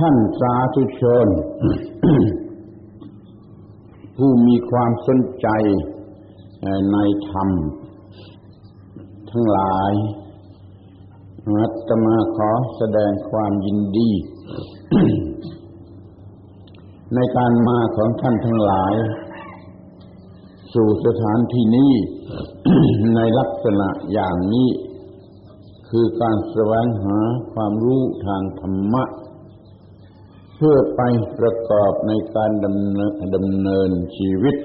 ท่านสาธุชน ผู้มีความสนใจในธรรมทั้งหลายอาตมาขอแสดงความยินดี ในการมาของท่านทั้งหลายสู่สถานที่นี้ ในลักษณะอย่างนี้คือการแสวงหาความรู้ทางธรรมะเพื่อไปประกอบในการดำเนินชีวิต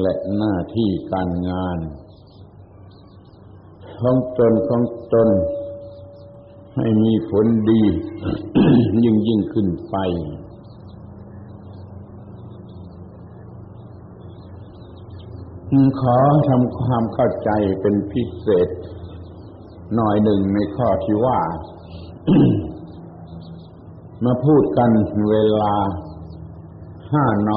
และหน้าที่การงานของตนให้มีผลดี ยิ่งขึ้นไปขอทำความเข้าใจเป็นพิเศษหน่อยหนึ่งในข้อที่ว่า มาพูดกันเวลา 5 น.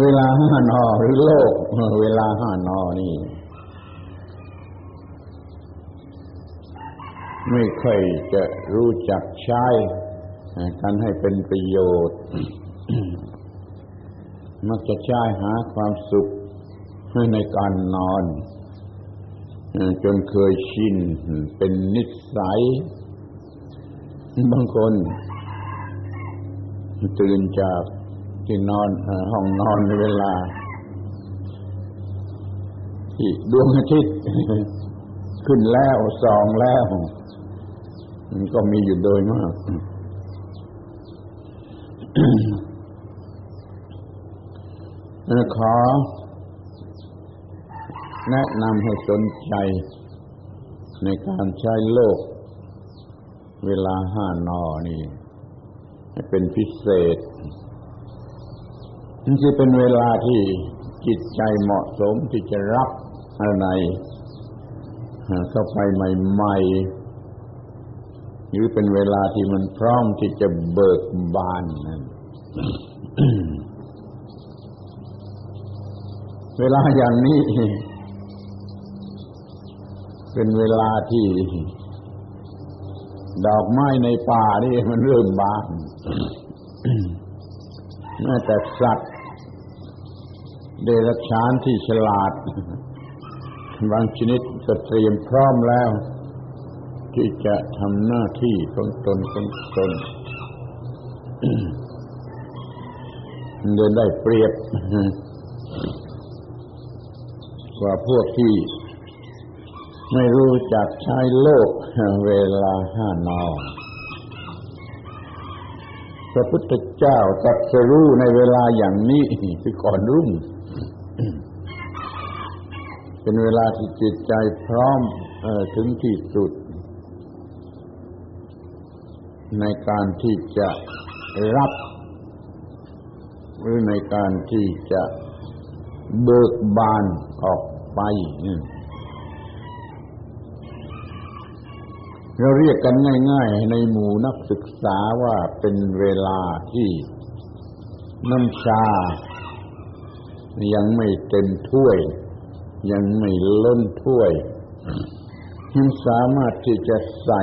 เวลา 5 น. หรือโลกเวลา 5 น. นี่ไม่เคยจะรู้จักใช้กันให้เป็นประโยชน์ มักจะใช้หาความสุขในการนอนจนเคยชินเป็นนิสัยบางคนตื่นจากที่นอนห้องนอนในเวลาที่ดวงอาทิตย์ ขึ้นแล้วส่องแล้วมันก็มีอยู่โดยมาก ขอแนะนำให้สนใจในการใช้โลกเวลา 5 น. นี่ให้เป็นพิเศษนี่คือเป็นเวลาที่จิตใจเหมาะสมที่จะรับอะไรเข้าไปใหม่ๆหรือเป็นเวลาที่มันพร้อมที่จะเบิกบานนั่น เวลาอย่างนี้เป็นเวลาที่ดอกไม้ในป่านี่มันเริ่มบาน แม้แต่สัตว์เดรัจฉานที่ฉลาด บางชนิดก็เตรียมพร้อมแล้วที่จะทำหน้าที่ของตน เดินได้เปรียบ กว่าพวกที่ไม่รู้จักใช้โลกเวลา 5 น. พระพุทธเจ้าตรัสรู้ในเวลาอย่างนี้คือก่อนรุ่ง เป็นเวลาที่จิตใจพร้อมถึงที่สุดในการที่จะรับหรือในการที่จะเบิกบานออกไปเราเรียกกันง่ายๆในหมู่นักศึกษาว่าเป็นเวลาที่น้ำชายังไม่เต็มถ้วยยังไม่ล้นถ้วยยังสามารถที่จะใส่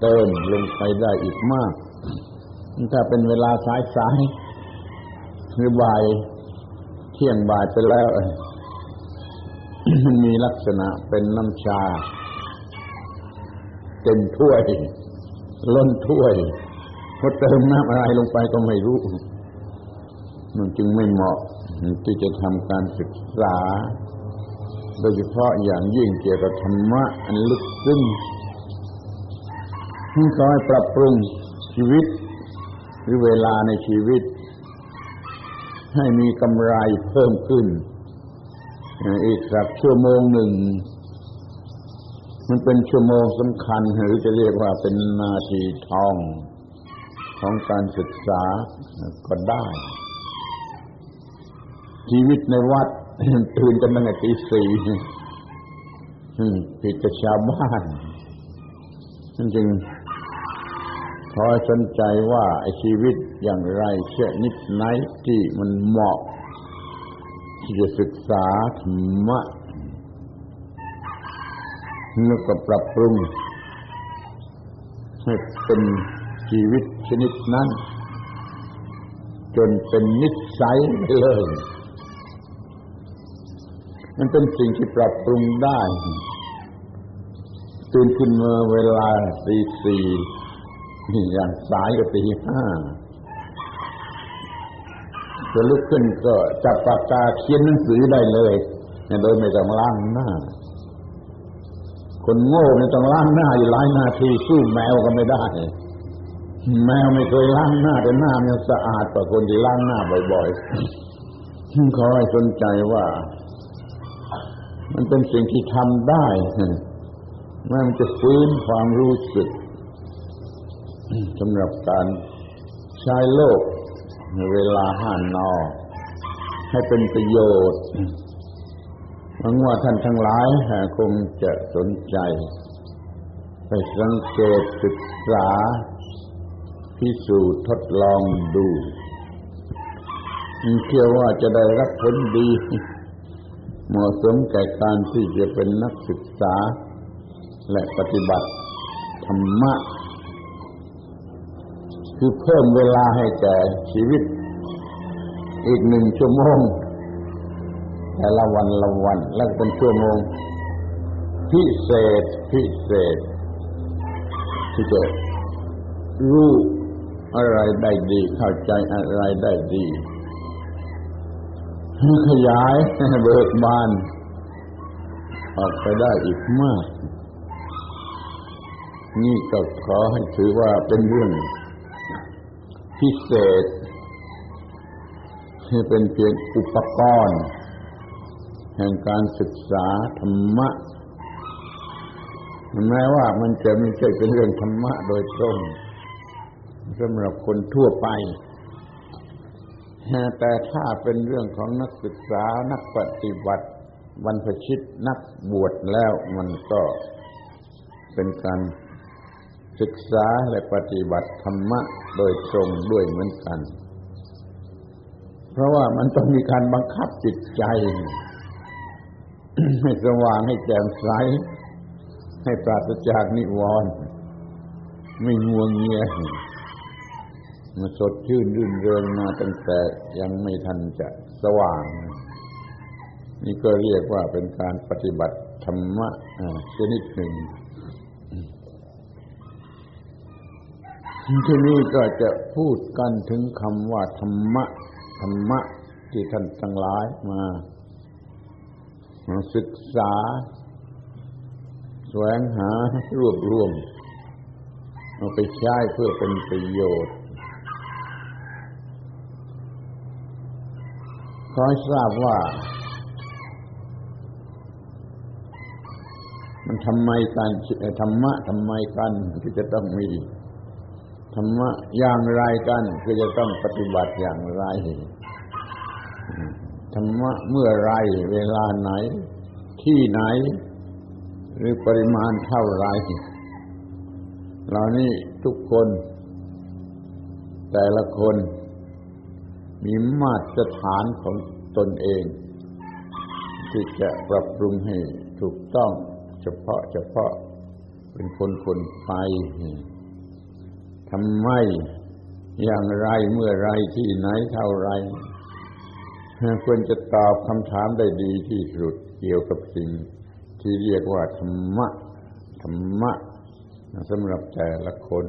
เติมลงไปได้อีกมากถ้าเป็นเวลาสายๆหรือบ่ายเที่ยงบ่ายไปแล้ว มีลักษณะเป็นน้ำชาเต็มถ้วยล้นถ้วยเขาเติมน้ำอะไรลงไปก็ไม่รู้มันจึงไม่เหมาะที่จะทำการศึกษาโดยเฉพาะอย่างยิ่งเกี่ยวกับธรรมะอันลึกซึ้งที่คอยปรับปรุงชีวิตหรือเวลาในชีวิตให้มีกำไรเพิ่มขึ้นอีกสักชั่วโมงหนึ่งมันเป็นชั่วโมงสำคัญหรือจะเรียกว่าเป็นนาทีทองของการศึกษาก็ได้ชีวิตในวัด ตื่นกันตั้งแต่ตีสี่ผิดกับชาวบ้านนั่นจึงขอสนใจว่าชีวิตอย่างไรเช่นนิดไหนที่มันเหมาะที่จะศึกษาธรรมะ แล้วก็ปรับปรุงให้เป็นชีวิตชนิดนั้นจนเป็นนิสัยไปเลยมันเป็นสิ่งที่ปรับปรุงได้ตื่นขึ้นมาเวลาตีสี่อย่างสายก็ตีห้าจะลุกขึ้นก็จับปากกาเขียนหนังสือได้เลยโดยไม่ต้องล้างหน้าคนโง่เนี่ยต้องล้างหน้าอยู่หลายนาทีสู้แมวก็ไม่ได้แมวไม่เคยล้างหน้าแต่หน้ามันสะอาดกว่าคนที่ล้างหน้าบ่อยๆขอให้สนใจว่ามันเป็นสิ่งที่ทำได้มันจะฟื้นความรู้สึกสำหรับการใช้โลกในเวลาห้านอให้เป็นประโยชน์หวังว่าท่านทั้งหลายคงจะสนใจไปสังเกตศึกษาพิสูจน์ทดลองดูเชื่อว่าจะได้รับผลดีเหมาะสมแก่การที่จะเป็นนักศึกษาและปฏิบัติธรรมะคือเพิ่มเวลาให้แก่ชีวิตอีก1 ชั่วโมงแต่ละวันละวันและเป็นชั่วโมงพิเศษที่จะรู้อะไรได้ดีเข้าใจอะไรได้ดีขยายเบิกบานออกไปได้อีกมากนี่ก็ขอให้ถือว่าเป็นเรื่องพิเศษที่เป็นเพียงอุปกรณ์แห่งการศึกษาธรรมะแม้ว่ามันจะไม่ใช่เป็นเรื่องธรรมะโดยตรงสำหรับคนทั่วไปแต่ถ้าเป็นเรื่องของนักศึกษานักปฏิบัติบรรพชิตนักบวชแล้วมันก็เป็นการศึกษาและปฏิบัติธรรมะโดยตรงด้วยเหมือนกันเพราะว่ามันต้องมีการบังคับจิตใจให้สว่างให้แจ่มใสให้ปราศจากนิวรณ์ไม่งัวเงียมาสดชื่นรื่นเริงมาตั้งแต่ยังไม่ทันจะสว่างนี่ก็เรียกว่าเป็นการปฏิบัติธรรมะชนิดหนึ่งที่นี่ก็จะพูดกันถึงคำว่าธรรมะที่ท่านทั้งหลายมาศึกษาแสวงหารวบรวมเอาไปใช้เพื่อเป็นประโยชน์ขอให้ทราบว่ามันทำไมการที่จะต้องมีธรรมะอย่างไรกันที่จะต้องปฏิบัติอย่างไรธรรมะเมื่อไรเวลาไหนที่ไหนหรือปริมาณเท่าไรเหล่านี้ทุกคนแต่ละคนมีมาตรฐานของตนเองที่จะปรับปรุงให้ถูกต้องเฉพาะเป็นคนๆไปทำไมอย่างไรเมื่อไรที่ไหนเท่าไรควรจะตอบคำถามได้ดีที่สุดเกี่ยวกับสิ่งที่เรียกว่าธรรมะสำหรับแต่ละคน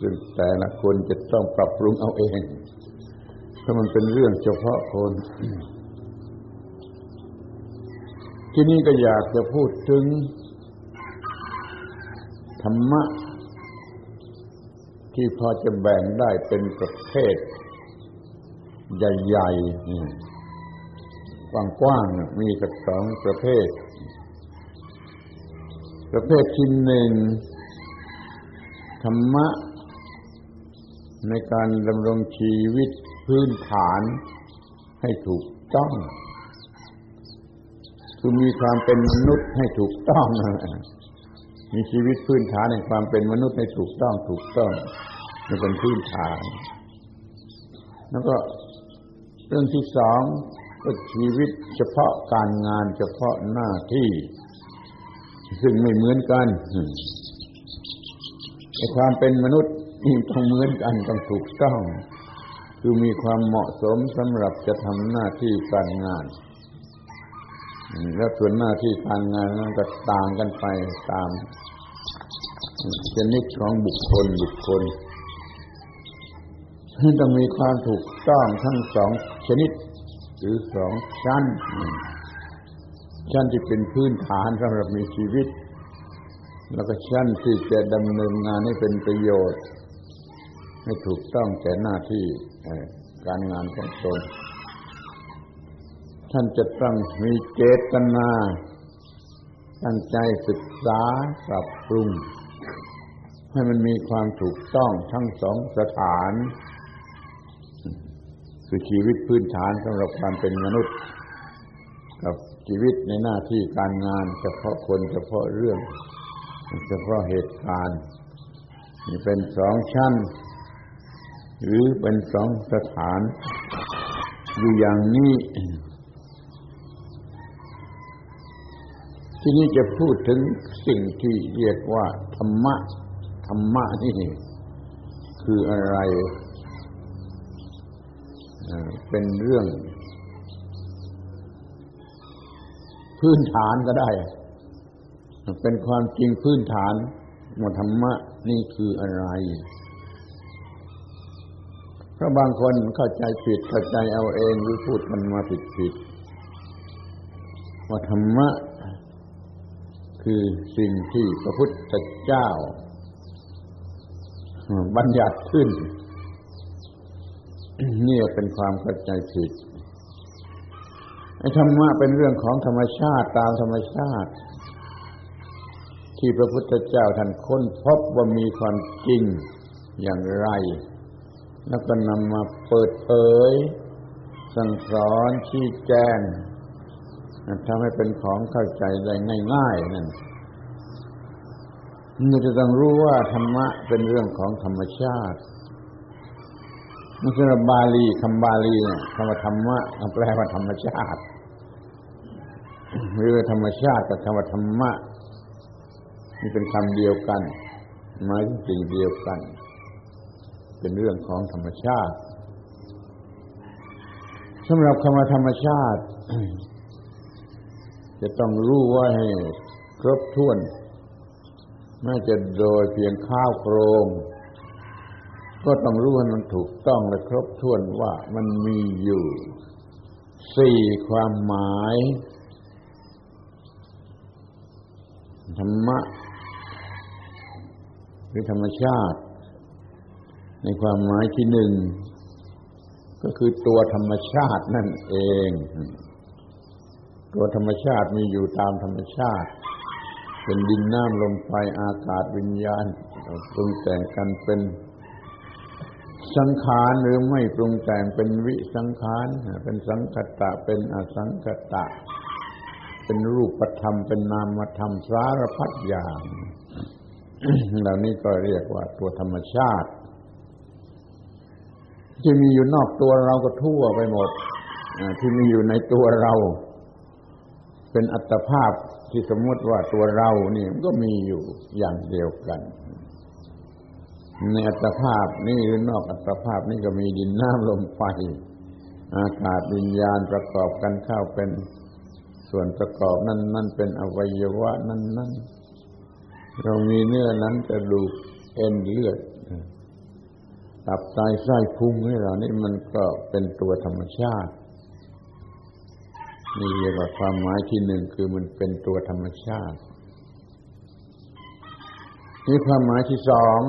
ซึ่งแต่ละคนจะต้องปรับปรุงเอาเองเพราะมันเป็นเรื่องเฉพาะคนที่นี่ก็อยากจะพูดถึงธรรมะที่พอจะแบ่งได้เป็นประเภทใหญ่ๆกว้างๆมีสัก2 ประเภทประเภทที่1ธรรมะในการดำรงชีวิตพื้นฐานให้ถูกต้องคือมีความเป็นมนุษย์ให้ถูกต้องมีชีวิตพื้นฐานในความเป็นมนุษย์ให้ถูกต้องนี่เป็นพื้นฐานแล้วก็เรื่องที่2 ก็ชีวิตเฉพาะการงานเฉพาะหน้าที่ซึ่งไม่เหมือนกันในความเป็นมนุษย์ต้องเหมือนกันต้องถูกต้องคือมีความเหมาะสมสำหรับจะทำหน้าที่การงานและส่วนหน้าที่การงานนั้นก็ต่างกันไปตามชนิดของบุคคลต้องมีความถูกต้องทั้งสองชนิดหรือสองชั้นที่เป็นพื้นฐานสำหรับมีชีวิตแล้วก็ชั้นที่จะดำเนินงานให้เป็นประโยชน์ให้ถูกต้องแก่หน้าที่การงานของตนท่านจะต้องมีเจตนาตั้งใจศึกษาปรับปรุงให้มันมีความถูกต้องทั้งสองสถานคือชีวิตพื้นฐานสำหรับความเป็นมนุษย์กับชีวิตในหน้าที่การงานเฉพาะคนเฉพาะเรื่องเฉพาะเหตุการณ์นี่เป็นสองชั้นหรือเป็นสองสถานอยู่อย่างนี้ที่นี่จะพูดถึงสิ่งที่เรียกว่าธรรมะนี่คืออะไรเป็นเรื่องพื้นฐานก็ได้เป็นความจริงพื้นฐานว่าธรรมะนี่คืออะไรเพราะบางคนเข้าใจผิดเข้าใจเอาเองหรือพูดมันมาผิดว่าธรรมะคือสิ่งที่พระพุทธเจ้าบัญญัติขึ้นนี่เป็นความเข้าใจผิดไอ้ธรรมะเป็นเรื่องของธรรมชาติตามธรรมชาติที่พระพุทธเจ้าท่านค้นพบว่ามีความจริงอย่างไรแล้วก็นำมาเปิดเผยสั่งสอนชี้แจงทำให้เป็นของเข้าใจได้ง่ายๆนั่นเราจะต้องรู้ว่าธรรมะเป็นเรื่องของธรรมชาติมันคือบาลีคำบาลีเนี่ยคำว่าธรรมะแปลว่าธรรมชาติหรือธรรมชาติกับคำว่าธรรมะนี่เป็นคำเดียวกันหมายถึงสิ่งเดียวกันเป็นเรื่องของธรรมชาติสำหรับคำว่าธรรมชาติ จะต้องรู้ว่าให้ครบถ้วนไม่จะโดยเพียงข้าวโครงก็ต้องรู้ว่ามันถูกต้องและครบถ้วนว่ามันมีอยู่สี่ความหมายธรรมะหรือธรรมชาติในความหมายที่หนึ่งก็คือตัวธรรมชาตินั่นเองตัวธรรมชาติมีอยู่ตามธรรมชาติเป็นดินน้ำลมไฟอากาศวิญญาณปรุงแต่งกันเป็นสังขารหรือไม่ปรุงแต่งเป็นวิสังขารเป็นสังขตะเป็นอสังขตะเป็นรูปธรรมเป็นนามธรรมสารพัดอย่าง เหล่านี้ก็เรียกว่าตัวธรรมชาติที่มีอยู่นอกตัวเราก็ทั่วไปหมดที่มีอยู่ในตัวเราเป็นอัตภาพที่สมมติว่าตัวเรานี่มันก็มีอยู่อย่างเดียวกันในอัตภาพนี่หรือนอกอัตภาพนี่ก็มีดินน้ำลมไฟอากาศวิญญาณประกอบกันเข้าเป็นส่วนประกอบนั่นเป็นอวัยวะนั่นเรามีเนื้อนั้นกระดูกเอ็นเลือดตับไตไส้พุงนี่เหล่านี้มันก็เป็นตัวธรรมชาตินี่เรียกว่าความหมายที่หนึ่งคือมันเป็นตัวธรรมชาตินี่ความหมายที่สอง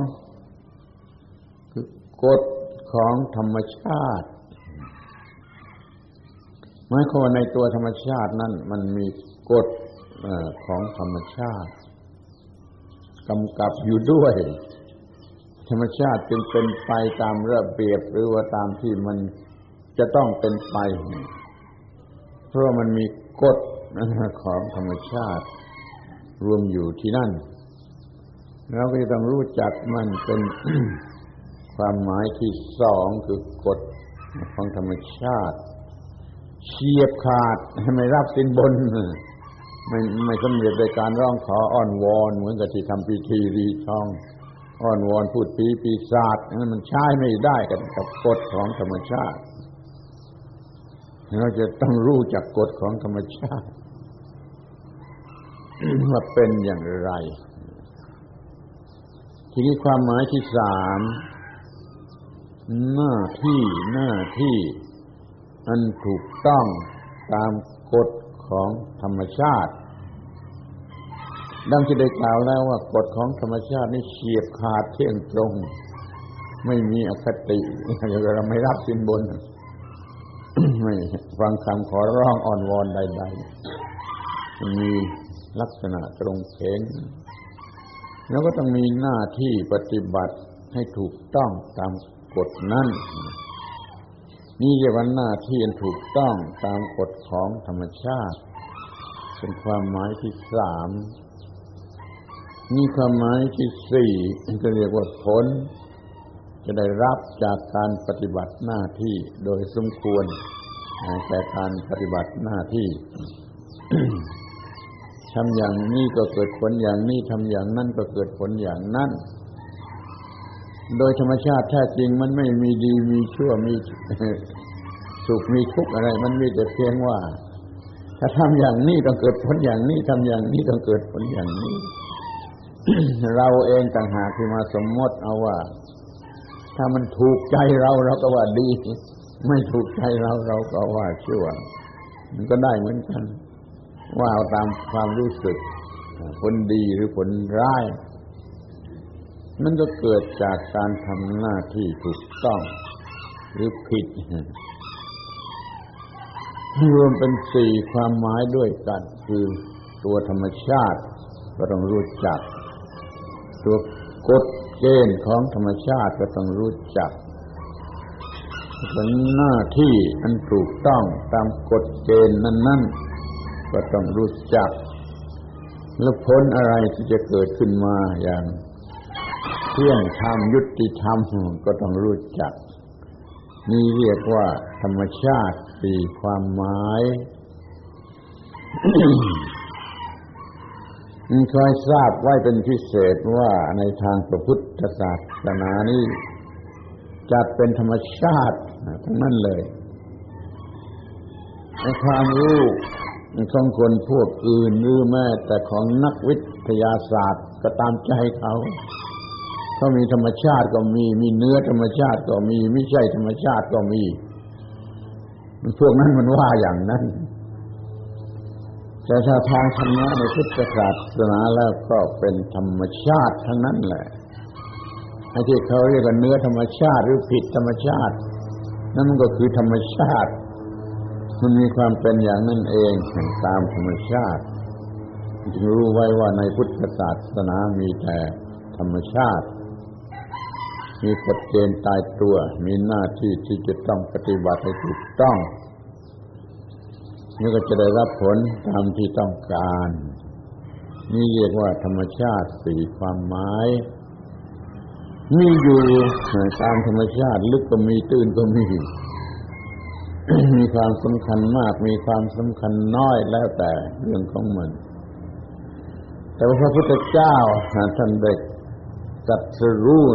คือกฎของธรรมชาติหมายความว่าในตัวธรรมชาตินั้นมันมีกฎของธรรมชาติกำกับอยู่ด้วยธรรมชาติจึงเป็นไปตามระเบียบหรือว่าตามที่มันจะต้องเป็นไปเพราะมันมีกฎของธรรมชาติรวมอยู่ที่นั่นเราก็จะต้องรู้จักมันเป็น ความหมายที่สองคือกฎของธรรมชาติ เฉียบขาดไม่รับสินบนไม่สำเร็จในการร้องขออ้อนวอนเหมือนกับที่ทำพิธีรีชองอ้อนวอนพูดปีศาจนั่นมันใช้ไม่ได้กับกฎของธรรมชาติเราจะต้องรู้จักกฎของธรรมชาติว่าเป็นอย่างไรทีนี้ความหมายที่สามหน้าที่อันถูกต้องตามกฎของธรรมชาติดังที่ได้กล่าวแล้วว่ากฎของธรรมชาตินี่เฉียบขาดเที่ยงตรงไม่มีอคติเราไม่รับสินบนไม่ฟังคำขอร้องอ่อนวอนใดๆมีลักษณะตรงเข็งแล้วก็ต้องมีหน้าที่ปฏิบัติให้ถูกต้องตามกฎนั้นนี่เรียกว่าหน้าที่อันถูกต้องตามกฎของธรรมชาติเป็นความหมายที่สามนี่ความหมายที่สี่จะเรียกว่าผลจะได้รับจากการปฏิบัติหน้าที่โดยสมควรแต่การปฏิบัติหน้าที่ ทำอย่างนี้ก็เกิดผลอย่างนี้ทำอย่างนั้นก็เกิดผลอย่างนั้นโดยธรรมชาติแท้จริงมันไม่มีดีมีชั่วมีสุขมีทุกข์อะไรมันมีแต่เพียงว่าถ้าทำอย่างนี้ต้องเกิดผลอย่างนี้ทำอย่างนี้ต้องเกิดผลอย่างนี้ เราเองต่างหากที่มาสมมติเอาว่าถ้ามันถูกใจเราก็ว่าดีไม่ถูกใจเราก็ว่าชั่วมันก็ได้เหมือนกันว่าเอาตามความรู้สึกผลดีหรือผลร้ายมันก็เกิดจากการทำหน้าที่ถูกต้องหรือผิดรวมเป็นสี่ความหมายด้วยกันคือตัวธรรมชาติก็ต้องรู้จักตัวกฎเกณฑ์ของธรรมชาติก็ต้องรู้จักเป็นหน้าที่อันถูกต้องตามกฎเกณฑ์นั้นๆก็ต้องรู้จักแล้วผลอะไรที่จะเกิดขึ้นมาอย่างเที่ยงธรรมยุติธรรมก็ต้องรู้จักนี่เรียกว่าธรรมชาติสี่ความหมาย คอยทราบไว้เป็นพิเศษว่าในทางพระพุทธศาสนานี้จัดเป็นธรรมชาติทั้งนั้นเลยในความรู้ของคนพวกอื่นหรือแม้แต่ของนักวิทยาศาสตร์ก็ตามใจเขามีธรรมชาติก็มีเนื้อธรรมชาติก็มีไม่ใช่ธรรมชาติก็มีพวกนั้นมันว่าอย่างนั้นแต่ถ้าทางธรรมะในพุทธศาสนาแล้วก็เป็นธรรมชาติทั้งนั้นแหละไอ้ที่เขาเรียกว่าเนื้อธรรมชาติหรือผิดธรรมชาตินั่นมันก็คือธรรมชาติมันมีความเป็นอย่างนั้นเองตามธรรมชาติจึงรู้ไว้ว่าในพุทธศาสนามีแต่ธรรมชาติมีกฎเกณฑ์ตายตัวมีหน้าที่ที่จะต้องปฏิบัติให้ถูกต้องนี่ก็จะได้รับผลตามที่ต้องการนี่เรียกว่าธรรมชาติสี่ความหมายมีอยู่ตามธรรมชาติลึกก็มีตื้นก็มี มีความสำคัญมากมีความสำคัญน้อยแล้วแต่เรื่องของมันแต่พระพุทธเจ้าท่านได้ตรัสรู้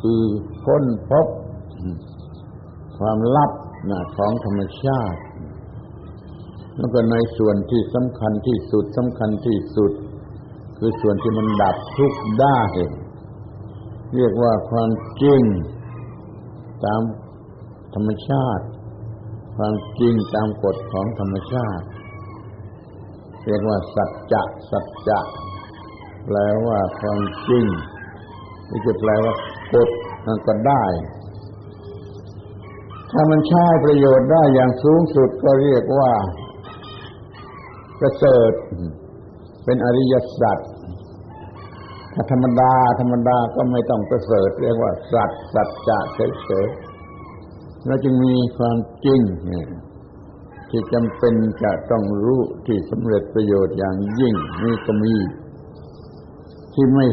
คือค้นพบความลับของธรรมชาติแล้วก็ในส่วนที่สำคัญที่สุดคือส่วนที่มันดับทุกข์ได้เรียกว่าความจริงตามธรรมชาติความจริงตามกฎของธรรมชาติเรียกว่าสัจจะแปลว่าความจริงนี่จะแปลว่ากฎมันก็ได้ถ้ามันใช้ประโยชน์ได้อย่างสูงสุดก็เรียกว่าประเสริฐเป็นอริยสัจถ้าธรรมดาก็ไม่ต้องประเสริฐเรียกว่าสัจจะเฉยๆแล้วจึงมีความจริงที่จำเป็นจะต้องรู้ที่สำเร็จประโยชน์อย่างยิ่งนี่ก็มีที่ไม่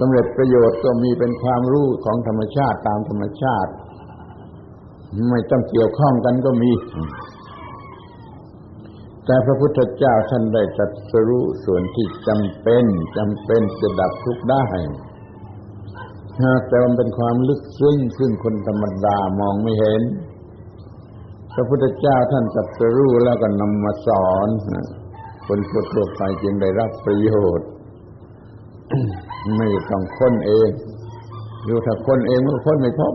สำเร็จประโยชน์ก็มีเป็นความรู้ของธรรมชาติตามธรรมชาติไม่ต้องเกี่ยวข้องกันก็มี แต่พระพุทธเจ้าท่านได้ตรัสรู้ส่วนที่จำเป็นจะดับทุกข์ได้แต่มันเป็นความลึกซึ้งซึ่งคนธรรมดามองไม่เห็นพระพุทธเจ้าท่านตรัสรู้แล้วก็นำมาสอนคนทั่วไปจึงได้รับประโยชน์ ไม่ต้องค้นเองอยู่ถ้าค้นเองก็ค้นไม่พบ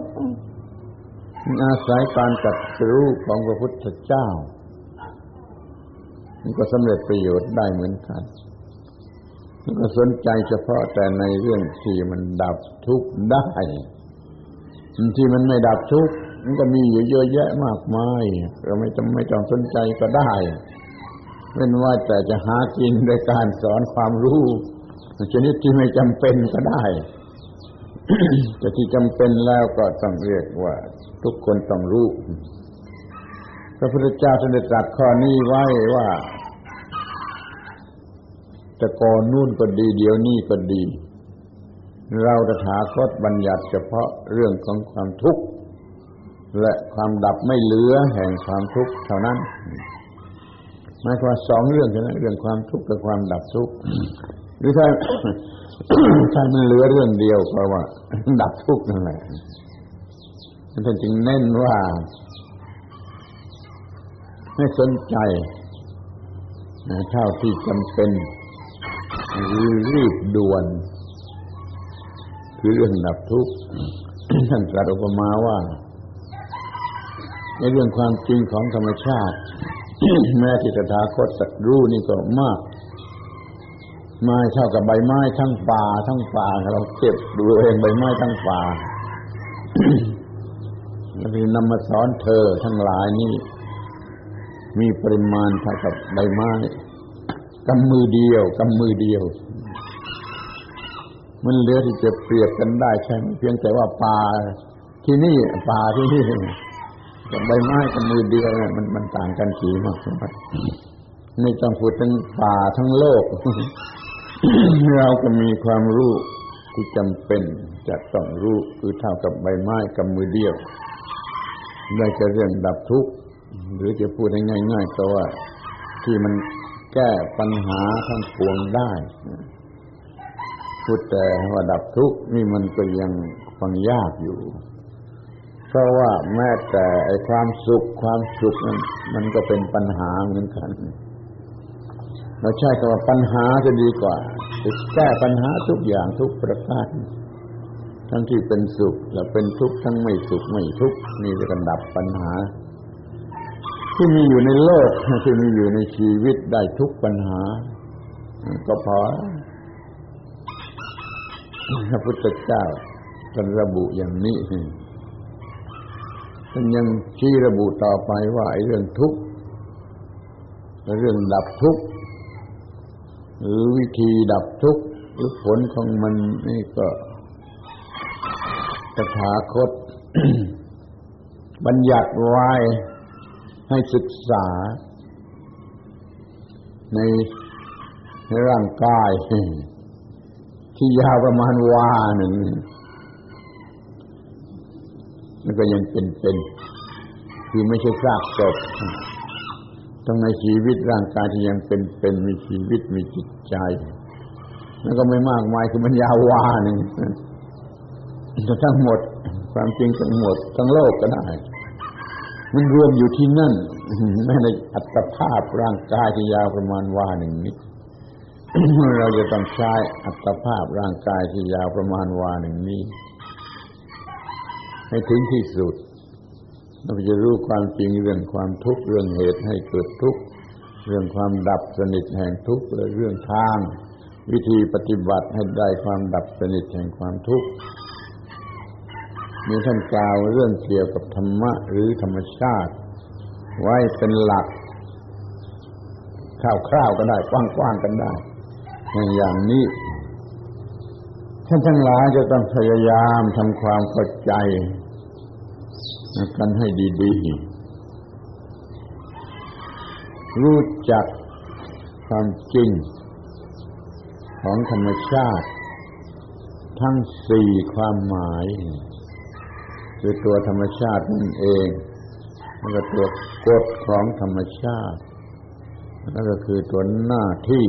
อาศัยการตรัสรู้ของพระพุทธเจ้ามันก็สำเร็จประโยชน์ได้เหมือนกันมันก็สนใจเฉพาะแต่ในเรื่องที่มันดับทุกข์ได้ที่มันไม่ดับทุกข์มันก็มีอยู่เยอะแยะมากมายเราไม่ต้องสนใจก็ได้เว้นว่าแต่จะหากินโดยการสอนความรู้ชนิดที่ไม่จำเป็นก็ได้ แต่ที่จำเป็นแล้วก็ต้องเรียกว่าทุกคนต้องรู้พระพุทธเจ้าท่านได้ตรัสข้อนี้ไว้ว่าแต่ก่อนนู่นก็ดีเดี๋ยวนี้ก็ดีเราตถาคตบัญญัติเฉพาะเรื่องของความทุกข์และความดับไม่เหลือแห่งความทุกข์เท่านั้นหมายความสองเรื่องเท่านั้นเรื่องความทุกข์กับความดับทุกข์หรือถ้ามันเหลือเรื่องเดียวก็ว่าดับทุกข์นั่นแหละท่านจึงเน้นว่าให้สนใจเท่าที่จำเป็นรีบด่วนคือเรื่องดับทุกข์ ท่านตรัสอุปมาว่าในเรื่องความจริงของธรรมชาติ แม้ที่ตถาคตตรัสรู้นี่ก็มากไม่เท่ากับใบไม้ทั้งป่าเราเก็บดูเองใบไม้ทั้งป่า แล้วที่นำมาสอนเธอทั้งหลายนี่มีปริมาณเท่ากับใบไม้กำมือเดียวมันเหลือที่จะเปรียบกันได้ใช่ไหมเพียงแต่ว่าป่าที่นี่กับใบไม้กำมือเดียวมันต่างกันกี่มากสมบัติไม่ต้องพูดถึงป่าทั้งโลก เราก็มีความรู้ที่จำเป็นจะต้องรู้คือเท่ากับใบไม้กำมือเดียวได้แก่เรื่องดับทุกข์หรือจะพูดให้ง่ายๆก็ว่าที่มันแก้ปัญหาทั้งปวงได้พูดแต่ว่าดับทุกข์นี่มันก็ยังฟังยากอยู่เพราะว่าแม้แต่ไอ้ความสุขนั้นมันก็เป็นปัญหาเหมือนกันเราใช้คำว่าปัญหาจะดีกว่าจะแก้ปัญหาทุกอย่างทุกประการทั้งที่เป็นสุขและเป็นทุกข์ทั้งไม่สุขไม่ทุกข์นี่จะดับปัญหาที่มีอยู่ในโลกที่มีอยู่ในชีวิตได้ทุกปัญหาก็พอพระพุทธเจ้าท่านระบุอย่างนี้ท่านยังชี้ระบุต่อไปว่าไอ้เรื่องทุกข์เรื่องดับทุกข์หรือวิธีดับทุกข์หรือผลของมันนี่ก็ตถาคต บัญญัติไว้ให้ศึกษาในร่างกายที่ยาวประมาณวาหนึ่งมันก็ยังเป็นคือไม่ใช่ซากศพต้องในชีวิตร่างกายที่ยังเป็นมีชีวิตมีจิตใจแล้วก็ไม่มากมายคือมันยาววาหนึ่งแต่ทั้งหมดความจริงทั้งหมดทั้งโลกก็ได้มันรวมอยู่ที่นั่นในอัตภาพร่างกายที่ยาวประมาณวาหนึ่งนี้ เราจะต้องใช้อัตภาพร่างกายที่ยาวประมาณวาหนึ่งนี้ให้ถึงที่สุดเราจะรู้ความจริงเรื่องความทุกข์เรื่องเหตุให้เกิดทุกข์เรื่องความดับสนิทแห่งทุกข์และเรื่องทางวิธีปฏิบัติให้ได้ความดับสนิทแห่งความทุกข์มีท่านกล่าวเรื่องเกี่ยวกับธรรมะหรือธรรมชาติไว้เป็นหลักคร่าวๆก็ได้กว้างๆกันได้อย่างนี้ท่านทั้งหลายจะต้องพยายามทำความเข้าใจกันให้ดีๆรู้จักความจริงของธรรมชาติทั้งสี่ความหมายคือตัวธรรมชาตินั่นเองแล้วก็ตัวกฎของธรรมชาติ นั่นก็คือตัวหน้าที่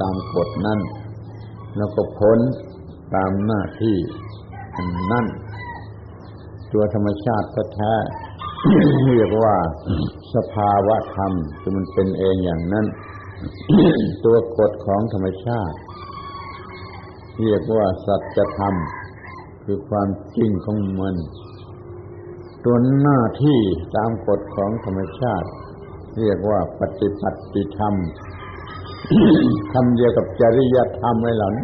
ตามกฎนั้นแล้วก็ผลตามหน้าที่นั่นตัวธรรมชาติแท้ๆ เรียกว่าสภาวะธรรมที่มันเป็นเองอย่างนั้น ตัวกฎของธรรมชาติเรียกว่าสัจธรรมคือความจริงของมันตัวหน้าที่ตามกฎของธรรมชาติเรียกว่าปฏิปัติธรรม คำเดียวกับจริยธรรมไว้หลัง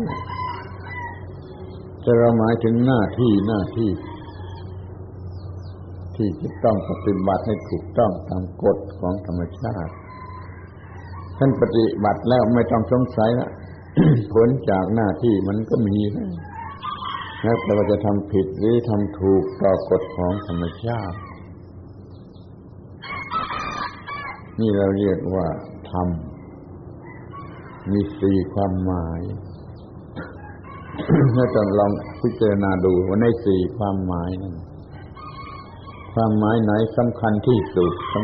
จะเราหมายถึงหน้าที่ที่จะต้องปฏิบัติให้ถูกต้องตามกฎของธรรมชาติท่านปฏิบัติแล้วไม่ต้องสงสัยละ ผลจากหน้าที่มันก็มีแล้วเราจะทำผิดหรือทำถูกต่อกฎของธรรมชาตินี่เราเรียกว่าธรรมมีสี่ความหมายถ้าจะลองพิจารณาดูว่าในสี่ความหมายนั้นความหมายไหนสำคัญที่สุด เข้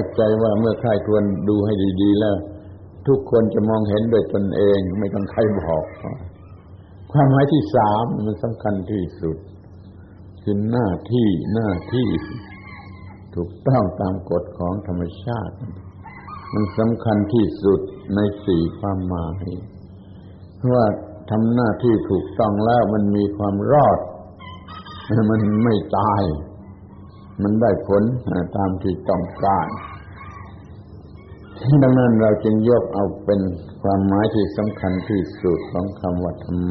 าใจว่าเมื่อใครควรดูให้ดีๆแล้วทุกคนจะมองเห็นโดยตนเองไม่ต้องใครบอกความหมายที่สามมันสำคัญที่สุดคือหน้าที่ถูกต้องตามกฎของธรรมชาติมันสำคัญที่สุดในสี่ความหมายเพราะว่าทำหน้าที่ถูกต้องแล้วมันมีความรอดมันไม่ตายมันได้ผลตามที่ต้องการดังนั้นเราจึงยกเอาเป็นความหมายที่สำคัญที่สุดของคำว่าธรร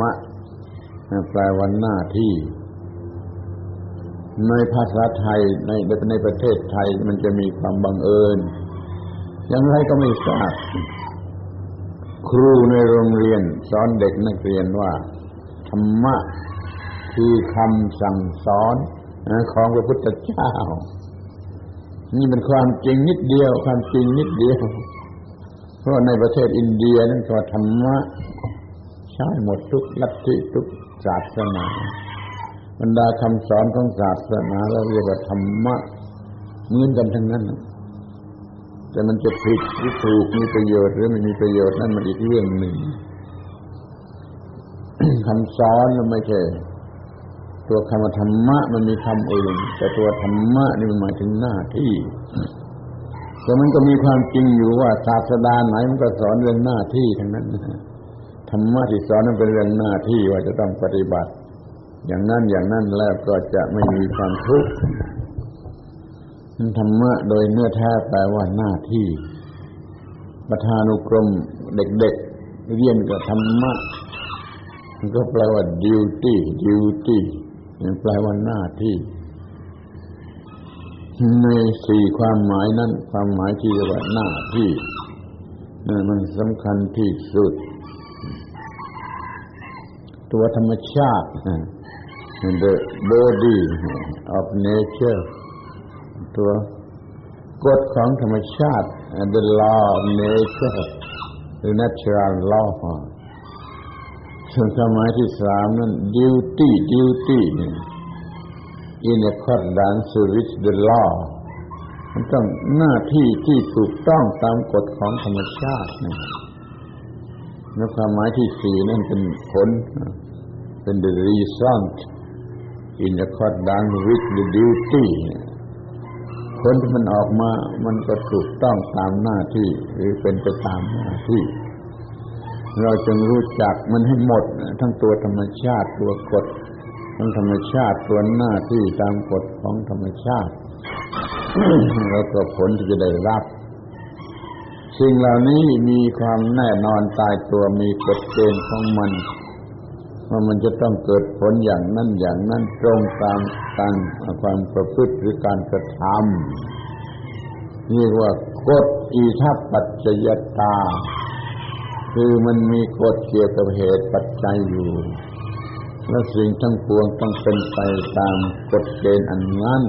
มะแปลว่าหน้าที่ในภาษาไทยในประเทศไทยมันจะมีความบังเอิญอย่างไรก็ไม่ทราบครูในโรงเรียนสอนเด็กนักเรียนว่าธรรมะคือคำสั่งสอนของพระพุทธเจ้านี่เป็นความจริงนิดเดียวเพราะในประเทศอินเดียนั่นก็ธรรมะใช้หมดทุกลัทธิทุกศาสนาบรรดาคำสอนของศาสนาเราเรียกว่าธรรมะเหมือนกันทั้งนั้นแต่มันจะผิดหรือถูกมีประโยชน์หรือไม่มีประโยชน์นั่นมันอีกเรื่องหนึ่ง คำสอนเราไม่ใช่ตัวคำว่าธรรมะมันมีคำอื่นแต่ตัวธรรมะนี่มันหมายถึงหน้าที่ แต่มันก็มีความจริงอยู่ว่าศาสดาไหนมันก็สอนเรื่องหน้าที่ทั้งนั้นธรรมะที่สอนนั้นเป็นเรื่องหน้าที่ว่าจะต้องปฏิบัติอย่างนั้นแล้วก็จะไม่มีความทุกข์ธรรมะโดยเนื้อแท้แปลว่าหน้าที่ประธานุกรมเด็กๆเรียนกับธรรมะมันก็แปลว่า duty มันแปลว่าหน้าที่ในสี่ความหมายนั้นความหมายที่ว่าหน้าที่นั่นมันสำคัญที่สุดตัวธรรมชาติThe body of nature ตัวกฎของธรรมชาติ The law of nature หรือ natural law ส่วนความหมายที่สามนั้น duty in accordance with the law มันต้องหน้าที่ที่ถูกต้องตามกฎของธรรมชาติและความหมายที่สี่นั่นเป็นผลเป็น the result in accordance with the duty ผลที่มันออกมามันก็ถูกต้องตามหน้าที่หรือเป็นไปตามหน้าที่เราจึงรู้จักมันให้หมดทั้งตัวธรรมชาติตัวกฎทั้งธรรมชาติตัวหน้าที่ตามกฎของธรรมชาติ แล้วก็ผลที่จะได้รับสิ่งเหล่านี้มีความแน่นอนตายตัวมีกฎเกณฑ์ของมันว่ามันจะต้องเกิดผลอย่างนั้นตรงตามการความประพฤติหรือการกระทำนี่ว่ากฎอิทัปปัจจยตาคือมันมีกฎเกี่ยวกับเหตุปัจจัยอยู่และสิ่งทั้งปวงต้องเป็นไปตามกฎเกณฑ์อันนั้น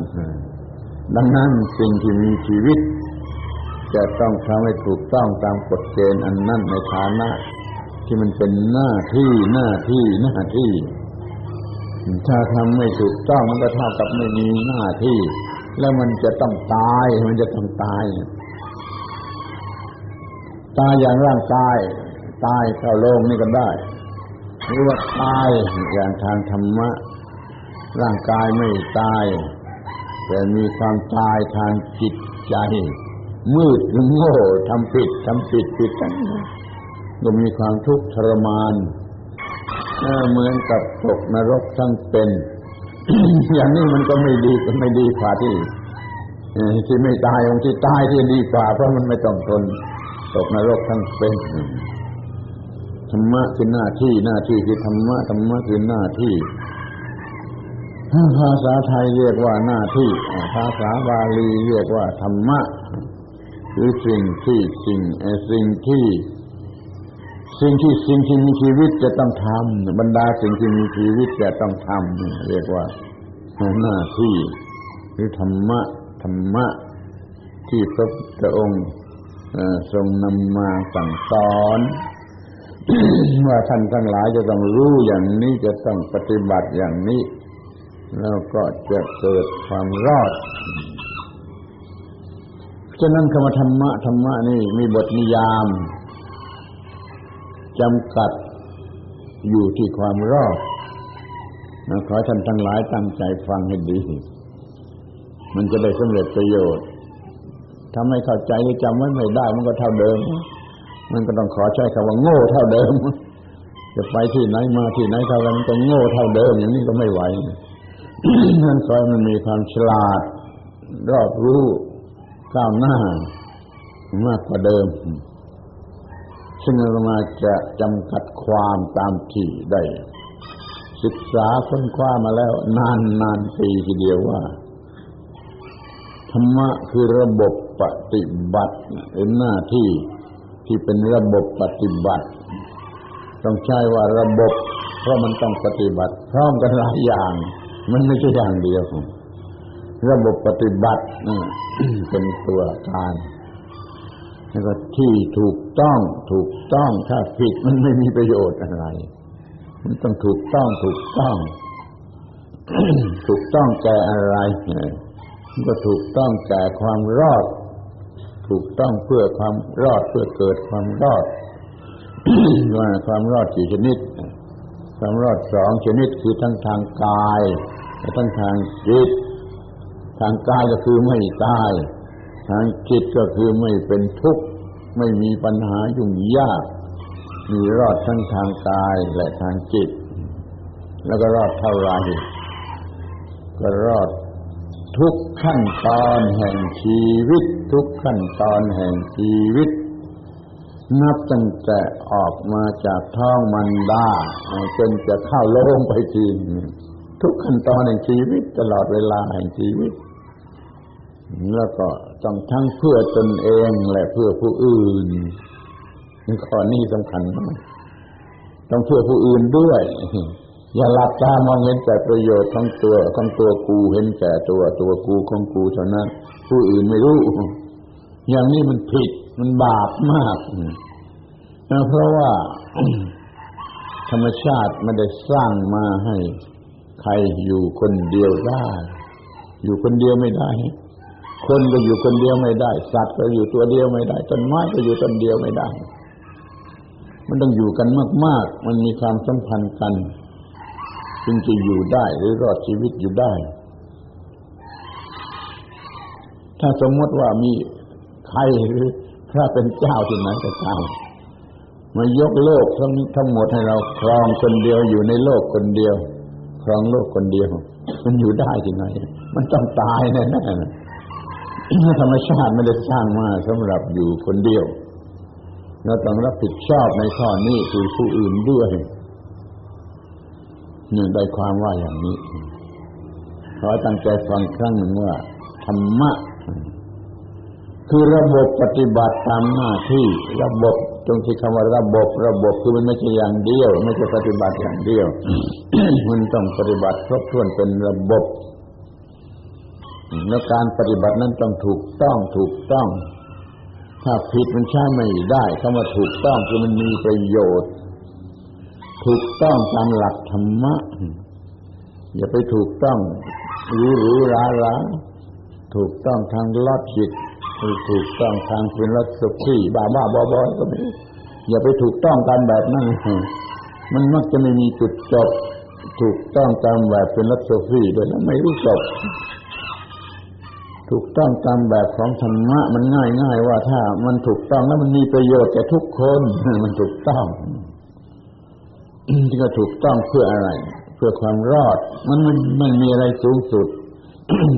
ดังนั้นสิ่งที่มีชีวิตจะต้องทำให้ถูกต้องตามกฎเกณฑ์อันนั้นในฐานะที่มันเป็นหน้าที่ถ้าทำไม่ถูกต้องมันก็เท่ากับไม่มีหน้าที่ แล้วมันจะต้องตายตายอย่างร่างกายตายเข้าโลกนี่ก็ได้หรือว่าตายอย่างทางธรรมะร่างกายไม่ตายแต่มีความตายทางจิตใจมืดหรือโง่ทำผิดกันก็มีความทุกข์ทรมานเหมือนกับตกนรกทั้งเป็น อย่างนี้มันก็ไม่ดีกว่าที่ไม่ตายองที่ตายที่ดีกว่าเพราะมันไม่ต้องทนตกนรกทั้งเป็นธรรมะคือหน้าที่คือธรรมะคือหน้าที่ภาษาไทยเรียกว่าหน้าที่ภาษาบาลีเรียกว่าธรรมะคือสิ่งที่มีชีวิตจะต้องทำบรรดาสิ่งที่มีชีวิตจะต้องทำเรียกว่าหน้าที่หรือธรรมะที่พระพุทธองค์ทรงนำมาสั่งสอนว่าท่านทั้งหลายจะต้องรู้อย่างนี้จะต้องปฏิบัติอย่างนี้แล้วก็จะเกิดความรอดฉะนั้นคำว่าธรรมะนี่มีบทนิยามจำกัดอยู่ที่ความรอดขอท่านทั้งหลายตั้งใจฟังให้ดีมันจะได้สำเร็จประโยชน์ถ้าไม่เข้าใจหรือจำไม่ได้มันก็เท่าเดิมมันก็ต้องขอใช้คำว่าโง่เท่าเดิมจะไปที่ไหนมาที่ไหนเท่ากันก็โง่เท่าเดิมอย่างนี้ก็ไม่ไหวนั่นคอยมันมีความฉลาดรอบรู้ก้าวหน้ามากกว่าเดิมซึ่งเรามาจะจำกัดความตามที่ได้ศึกษาค้นคว้ามาแล้วนานปีทีเดียวว่าธรรมะคือระบบปฏิบัติเป็นหน้าที่ที่เป็นระบบปฏิบัติต้องใช้ว่าระบบเพราะมันต้องปฏิบัติพร้อมกันหลายอย่างมันไม่ใช่อย่างเดียวระบบปฏิบัติเป็นตัวการแล้วก็ที่ถูกต้องถ้าผิดมันไม่มีประโยชน์อะไรมันต้องถูกต้อง ถูกต้องแก่อะไรมันก็ถูกต้องแก่ความรอดถูกต้องเพื่อความรอดเพื่อเกิดความรอด ว่าความรอดกี่ชนิดความรอด2ชนิดคือทั้งทางกายและทั้งทางจิตทางกายก็คือไม่ตายทางจิตก็คือไม่เป็นทุกข์ไม่มีปัญหายุ่งยากมีรอดทั้งทางกายและทางจิตแล้วก็รอดเท่าไหร่ก็รอดทุกขั้นตอนแห่งชีวิตนับตั้งแต่ออกมาจากท้องมารดาจนจะเข้าโลงไปทีทุกขั้นตอนแห่งชีวิตตลอดเวลาแห่งชีวิตแล้วก็ต้องทั้งเพื่อตนเองและเพื่อผู้อื่นข้อนี้สำคัญมากต้องเพื่อผู้อื่นด้วยอย่าหลับตามองเห็นแต่ประโยชน์ของตัวกูเห็นแต่ตัวกูของกูเท่านั้นผู้อื่นไม่รู้อย่างนี้มันผิดมันบาปมากนะเพราะว่าธรรมชาติไม่ได้สร้างมาให้ใครอยู่คนเดียวได้อยู่คนเดียวไม่ได้คนก็อยู่คนเดียวไม่ได้สัตว์ก็อยู่ตัวเดียวไม่ได้ต้นไม้ก็อยู่ต้นเดียวไม่ได้มันต้องอยู่กันมากๆมันมีความสัมพันธ์กันจึงจะอยู่ได้หรือรอดชีวิตอยู่ได้ถ้าสมมติว่ามีใครหรือพระเป็นเจ้าที่ไหนก็ตามมายกโลกทั้งหมดให้เราครองคนเดียวอยู่ในโลกคนเดียวครองโลกคนเดียวมันอยู่ได้ที่ไหนมันต้องตายแน่ๆธรรมชาติไม่ได้สร้างมาสำหรับอยู่คนเดียวเราต้องรับผิดชอบในข้อนี้คือผู้อื่นด้วยนี่ได้ความว่าอย่างนี้ขอตั้งใจฟังครั้งหนึ่งว่าธรรมะคือระบบปฏิบัติตามหน้าที่ระบบตรงที่คำว่าระบบคือมันไม่ใช่อย่างเดียวไม่ใช่ปฏิบัติอย่างเดียว มันต้องปฏิบัติครบถ้วนเป็นระบบแล้วการปฏิบัตินั้นต้องถูกต้องถ้าผิดมันใช้ไม่ได้คำว่าถูกต้องคือมันมีประโยชน์ถูกต้องตามหลักธรรมะอย่าไปถูกต้องหรูหรา ถูกต้องทางลอจิกถูกต้องทางฟิลโสฟีบ้าๆบอๆก็ไม่อย่าไปถูกต้องกันแบบนั้นมันมักจะไม่มีจุดจบถูกต้องตามแบบฟิลโสฟีด้วยแล้วไม่รู้จบถูกต้องตามแบบของธรรมะมันง่ายๆว่าถ้ามันถูกต้องแล้วมันมีประโยชน์แก่ทุกคนมันถูกต้องที่ก็ถูกต้องเพื่ออะไรเพื่อความรอดมันไม่มีอะไรสูงสุด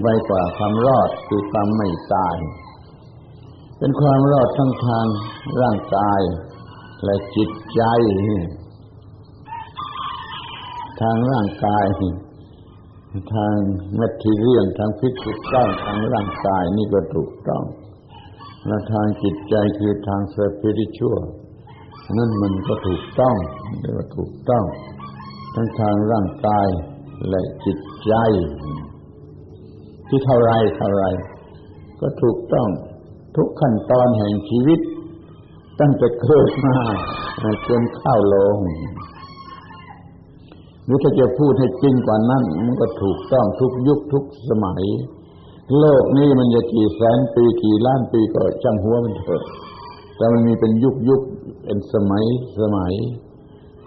ไปกว่าความรอดคือความไม่ตายเป็นความรอดทั้งทางร่างกายและจิตใจทางร่างกายทางแมททีเรียลทางฟิสิกส์ต้องทางร่างกายนี่ก็ถูกต้องและทางจิตใจคือทางสปิริชวลนั่นมันก็ถูกต้องเรียกว่าถูกต้องทั้งทางร่างกายและจิตใจที่เท่าไรก็ถูกต้องทุกขั้นตอนแห่งชีวิตตั้งแต่เกิดมาจนเข้าลงนี่ถ้าจะพูดให้จริงกว่านั้นมันก็ถูกต้องทุกยุคทุกสมัยโลกนี้มันจะกี่แสนปีกี่ล้านปีก็ช่างหัวมันเถอะแต่มันมีเป็นยุคเป็นสมัย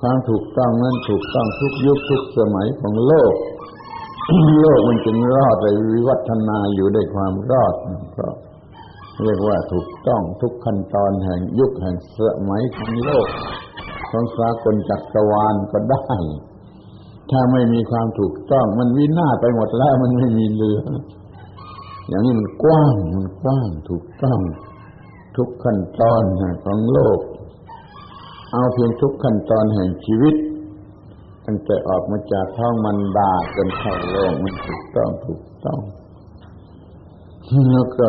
ความถูกต้องนั้นถูกต้องทุกยุคทุกสมัยของโลก โลกมันจึงรอดและวิวัฒนาอยู่ด้วยความรอดก็เรียกว่าถูกต้องทุกขั้นตอนแห่งยุคแห่งสมัยของโลกของสากลจักรวาลก็ได้ถ้าไม่มีความถูกต้องมันวินาศไปหมดแล้วมันไม่มีเหลืออย่างนี้มันกว้างถูกต้องทุกขั้นตอนของโลกเอาเพียงทุกขั้นตอนแห่งชีวิตตั้งแต่ออกมาจากท้องมันดาจนเข้าโลกมันถูกต้องแล้วก็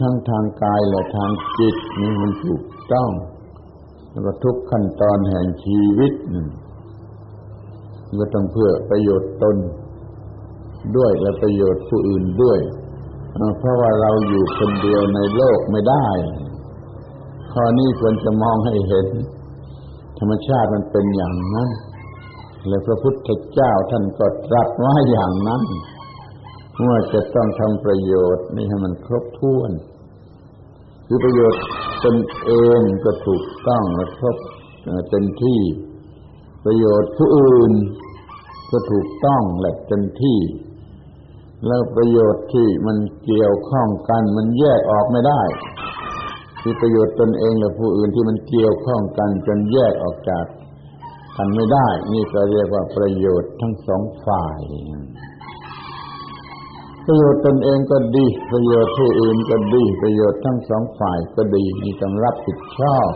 ทั้งทางกายและทางจิตนี่มันถูกต้องแล้วก็ทุกขั้นตอนแห่งชีวิตก็ต้องเพื่อประโยชน์ตนด้วยและประโยชน์ผู้อื่นด้วยเพราะว่าเราอยู่คนเดียวในโลกไม่ได้ข้อนี้ควรจะมองให้เห็นธรรมชาติมันเป็นอย่างนั้นและพระพุทธเจ้าท่านก็ตรัสว่าอย่างนั้นว่าจะต้องทำประโยชน์นี่ให้มันครบถ้วนคือประโยชน์ตนเองก็ถูกต้องและครบเต็มที่ประโยชน์ผู้อื่นก็ถูกต้องและเต็มที่แล้วประโยชน์ที่มันเกี่ยวข้องกันมันแยกออกไม่ได้คือประโยชน์ตนเองและผู้อื่นที่มันเกี่ยวข้องกันจนแยกออกจากกันไม่ได้นี่ก็เรียกว่าประโยชน์ทั้งสองฝ่ายประโยชน์ตนเองก็ดีประโยชน์ผู้อื่นก็ดีประโยชน์ทั้งสองฝ่ายก็ดีมีต้องรับผิดชอบ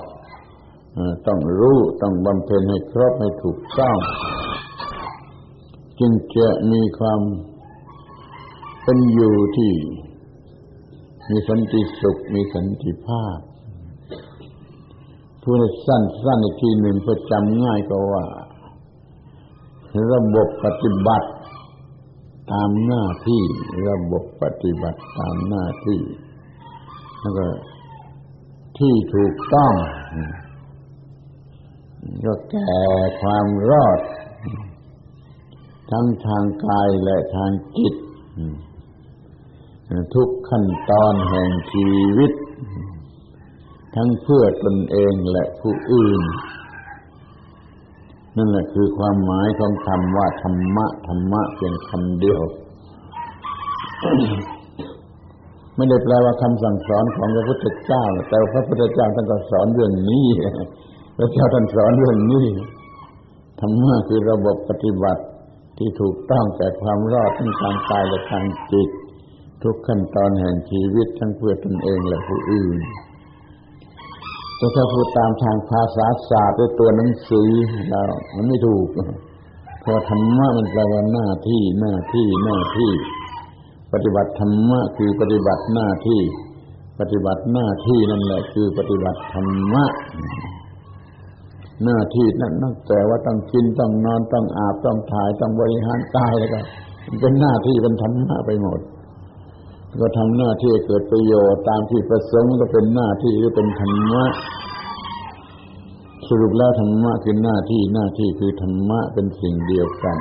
ต้องรู้ต้องบำเพ็ญให้ครบให้ถูกต้องจึงจะมีความเป็นอยู่ที่มีสันติสุขมีสันติภาพพูดสั้นๆอีกทีหนึ่งเพื่อจำง่ายก็ว่าระบบปฏิบัติตามหน้าที่ระบบปฏิบัติตามหน้าที่แล้วก็ที่ถูกต้องก็แก่ความรอดทั้งทางกายและทางจิตทุกขั้นตอนแห่งชีวิตทั้งเพื่อตนเองและผู้อื่นนั่นแหละคือความหมายของคำว่าธรรมะเพียงคำเดียว ไม่ได้แปลว่าคำสั่งสอนของพระพุทธเจ้าแต่พระพุทธเจ้าท่านก็สอนเรื่องนี้พระเจ้าท่านสอนเรื่องนี้ธรรมะคือระบบปฏิบัติที่ถูกต้องแก่ความรอดทั้งทางกายและทางจิตทุกขั้นตอนแห่งชีวิตทั้งเพื่อตนเองและผู้อื่นแต่ถ้าพูดตามทางภาษาศาสตร์ด้วยตัวหนังสือแล้วมันไม่ถูกเพราะธรรมะมันแปลว่าหน้าที่ปฏิบัติธรรมะคือปฏิบัติหน้าที่ปฏิบัติหน้าที่นั่นแหละคือปฏิบัติธรรมะหน้าที่นั่นตั้งแต่ว่าต้องกินต้องนอนต้องอาบต้องถ่ายต้องบริหารกายแล้วก็เป็นหน้าที่เป็นธรรมะไปหมดก็ทำหน้าที่เกิดประโยชน์ตามที่ประสงค์ก็เป็นหน้าที่หรือเป็นธรรมะสรุปแล้วธรรมะคือหน้าที่คือธรรมะเป็นสิ่งเดียวกัน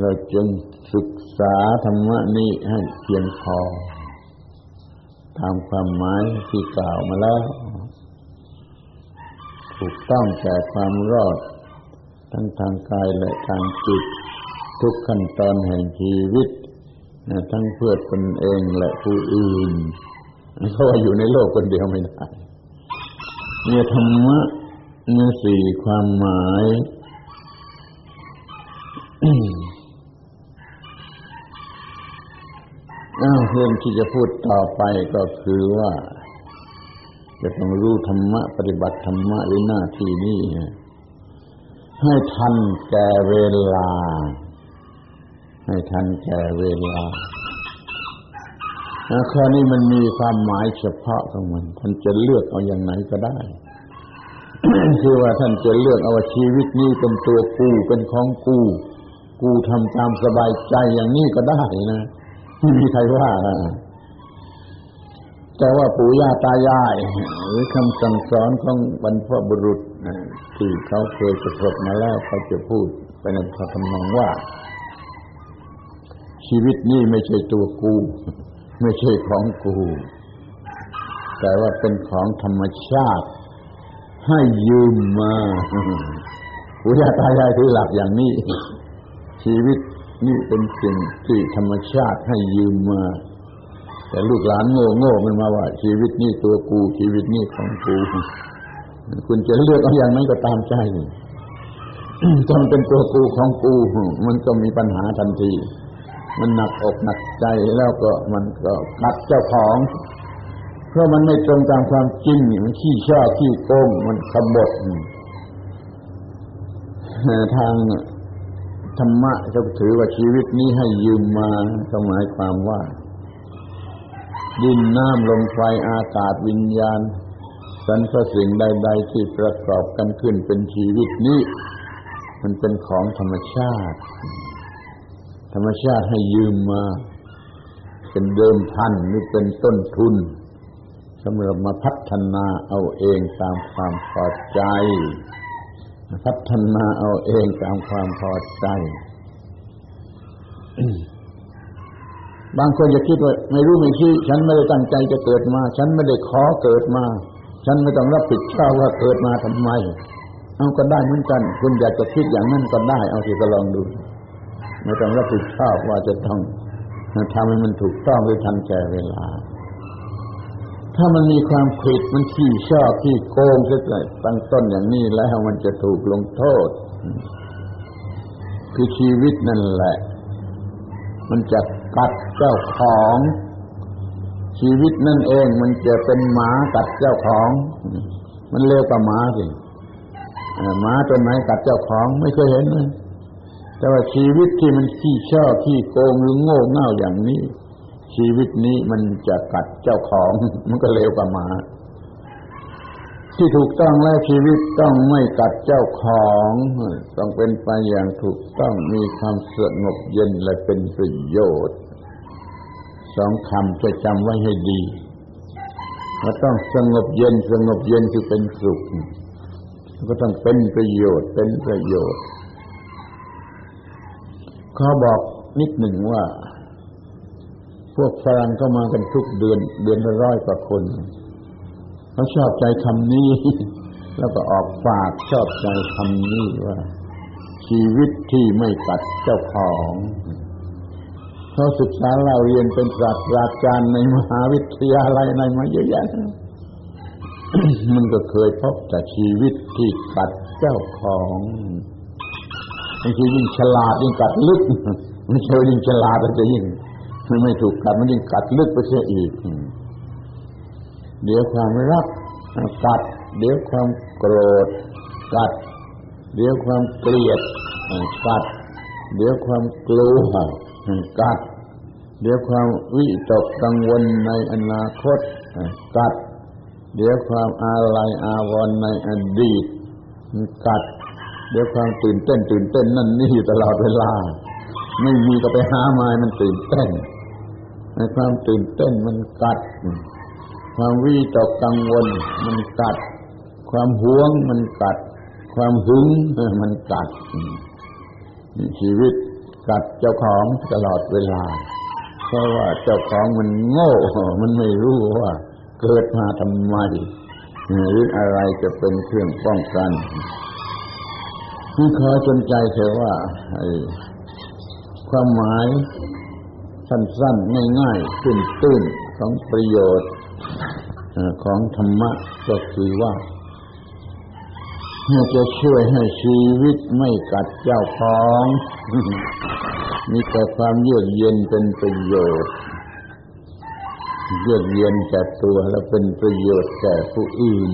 เราจึง ศึกษาธรรมะนี้ให้เพียงพอตามความหมายที่กล่าวมาแล้วถูกต้องแก่ความรอดทั้งทางกายและทางจิตทุกขั้นตอนแห่งชีวิตทั้งเพื่อตนเองและผู้อื่นเพราะว่าอยู่ในโลกคนเดียวไม่ได้มีธรรมะมีสี่ความหมาย เรื่องที่จะพูดต่อไปก็คือว่าจะต้องรู้ธรรมะปฏิบัติธรรมะในหน้าที่นี้ให้ทันแก่เวลาข้อนี้มันมีความหมายเฉพาะของมันท่านจะเลือกเอาอย่างไหนก็ได้ คือว่าท่านจะเลือกเอาชีวิตนี้เป็นตัวกูเป็นของกูทำตามสบายใจอย่างนี้ก็ได้นะไม่มีใครว่าแต่ว่าปู่ย่าตายายหรือคำสั่งสอนของบรรพบุรุษที่เขาเคยประสบมาแล้วเขาจะพูดไปในทำนองว่าชีวิตนี้ไม่ใช่ตัวกูไม่ใช่ของกูแต่ว่าเป็นของธรรมชาติให้ยืมมาปู่ย่าตายายถือหลักอย่างนี้ชีวิตนี่เป็นสิ่งที่ธรรมชาติให้ยืมมาแต่ลูกหลานโง่มันมาว่าชีวิตนี่ตัวกูชีวิตนี่ของกูคุณจะเลือกเอาอย่างนั้นก็ตามใจจนเป็นตัวกูของกูมันก็มีปัญหาทันทีมันหนักอกหนักใจแล้วก็มันก็กัดเจ้าของเพราะมันไม่ตรงตามความจริงมันขี้ช่อขี้โกงมันขบฏทางธรรมะจะถือว่าชีวิตนี้ให้ยืมมาก็หมายความว่าดินน้ำลมไฟอากาศวิญญาณสรรพสิ่งใดๆที่ประกอบกันขึ้นเป็นชีวิตนี้มันเป็นของธรรมชาติธรรมชาติให้ยืมมาเป็นเดิมพันหรือเป็นต้นทุนสำหรับมาพัฒนาเอาเองตามความพอใจพัฒนาเอาเองตามความพอใจ บางคนจะคิดว่าไม่รู้ไม่ชี้ฉันไม่ได้ตั้งใจจะเกิดมาฉันไม่ได้ขอเกิดมาฉันไม่ต้องรับผิดชอบว่าเกิดมาทำไมเอาก็ได้เหมือนกันคุณอยากจะคิดอย่างนั้นก็ได้เอาสิก็ลองดูไม่ต้องรับผิดชอบว่าจะต้องทำให้มันถูกต้องหรือทันแก่เวลาถ้ามันมีความผิดมันขี้ช่อขี้โกงซะแต่ตั้งต้นอย่างนี้แล้วมันจะถูกลงโทษคือชีวิตนั่นแหละมันจะกัดเจ้าของชีวิตนั่นเองมันจะเป็นหมากัดเจ้าของมันเร็วกว่าหมาสิหมาตัวไหนกัดเจ้าของไม่เคยเห็นเลยแต่ว่าชีวิตที่มันขี้ช่อขี้โกงหรือโง่เง่าอย่างนี้ชีวิตนี้มันจะกัดเจ้าของมันก็เร็วกว่าหมาที่ถูกต้องแล้วชีวิตต้องไม่กัดเจ้าของต้องเป็นไปอย่างถูกต้องมีความสงบเย็นและเป็นประโยชน์สองคำจะจำไว้ให้ดีก็ต้องสงบเย็นสงบเย็นคือเป็นสุขก็ต้องเป็นประโยชน์ขอบอกนิดหนึ่งว่าพวกฝรั่งก็มากันทุกเดือนละร้อยกว่าคนเขาชอบใจคำนี้แล้วก็ออกปากชอบใจคำนี้ว่าชีวิตที่ไม่กัดเจ้าของเขาศึกษาเราเรียนเป็นศาสตราจารย์ในมหาวิทยาลัยในมาเยอะแยะ มันก็เคยพบแต่ชีวิตที่กัดเจ้าของบางทียิ่งฉลาดยิ่งกัดลึกไม่ใช่ยิ่งฉลาดมันจะยิ่งไม่ถูกกัดมันยิ่งกัดลึกไปเสียอีกเดี๋ยวความรักกัดเดี๋ยวความโกรธกัดเดี๋ยวความเกลียดกัดเดี๋ยวความกลัวกัดเดี๋ยวความวิตกกังวลในอนาคตกัดเดี๋ยวความอาลัยอาวรณ์ในอดีตกัดเดี๋ยวความตื่นเต้นนั่นนี่อยู่ตลอดเวลาไม่มีก็ไปหาไม้มันตื่นเต้นในความตื่นเต้นมันกัดความวิตกกังวลมันกัดความหวงมันกัดความหึงมันกัดชีวิต สัตว์เจ้าของตลอดเวลาเพราะว่าเจ้าของมันโง่มันไม่รู้ว่าเกิดมาทำไมหรืออะไรจะเป็นเครื่องป้องกันที่ขอจนใจเถอะว่าความหมายสั้นๆง่ายๆตื้นๆของประโยชน์ของธรรมะก็คือว่าจะช่วยให้ชีวิตไม่กัดเจ้าของมีแต่ความเยือกเย็นเป็นประโยชน์เยือกเย็นแก่ตัวและเป็นประโยชน์แก่ผู้อื่น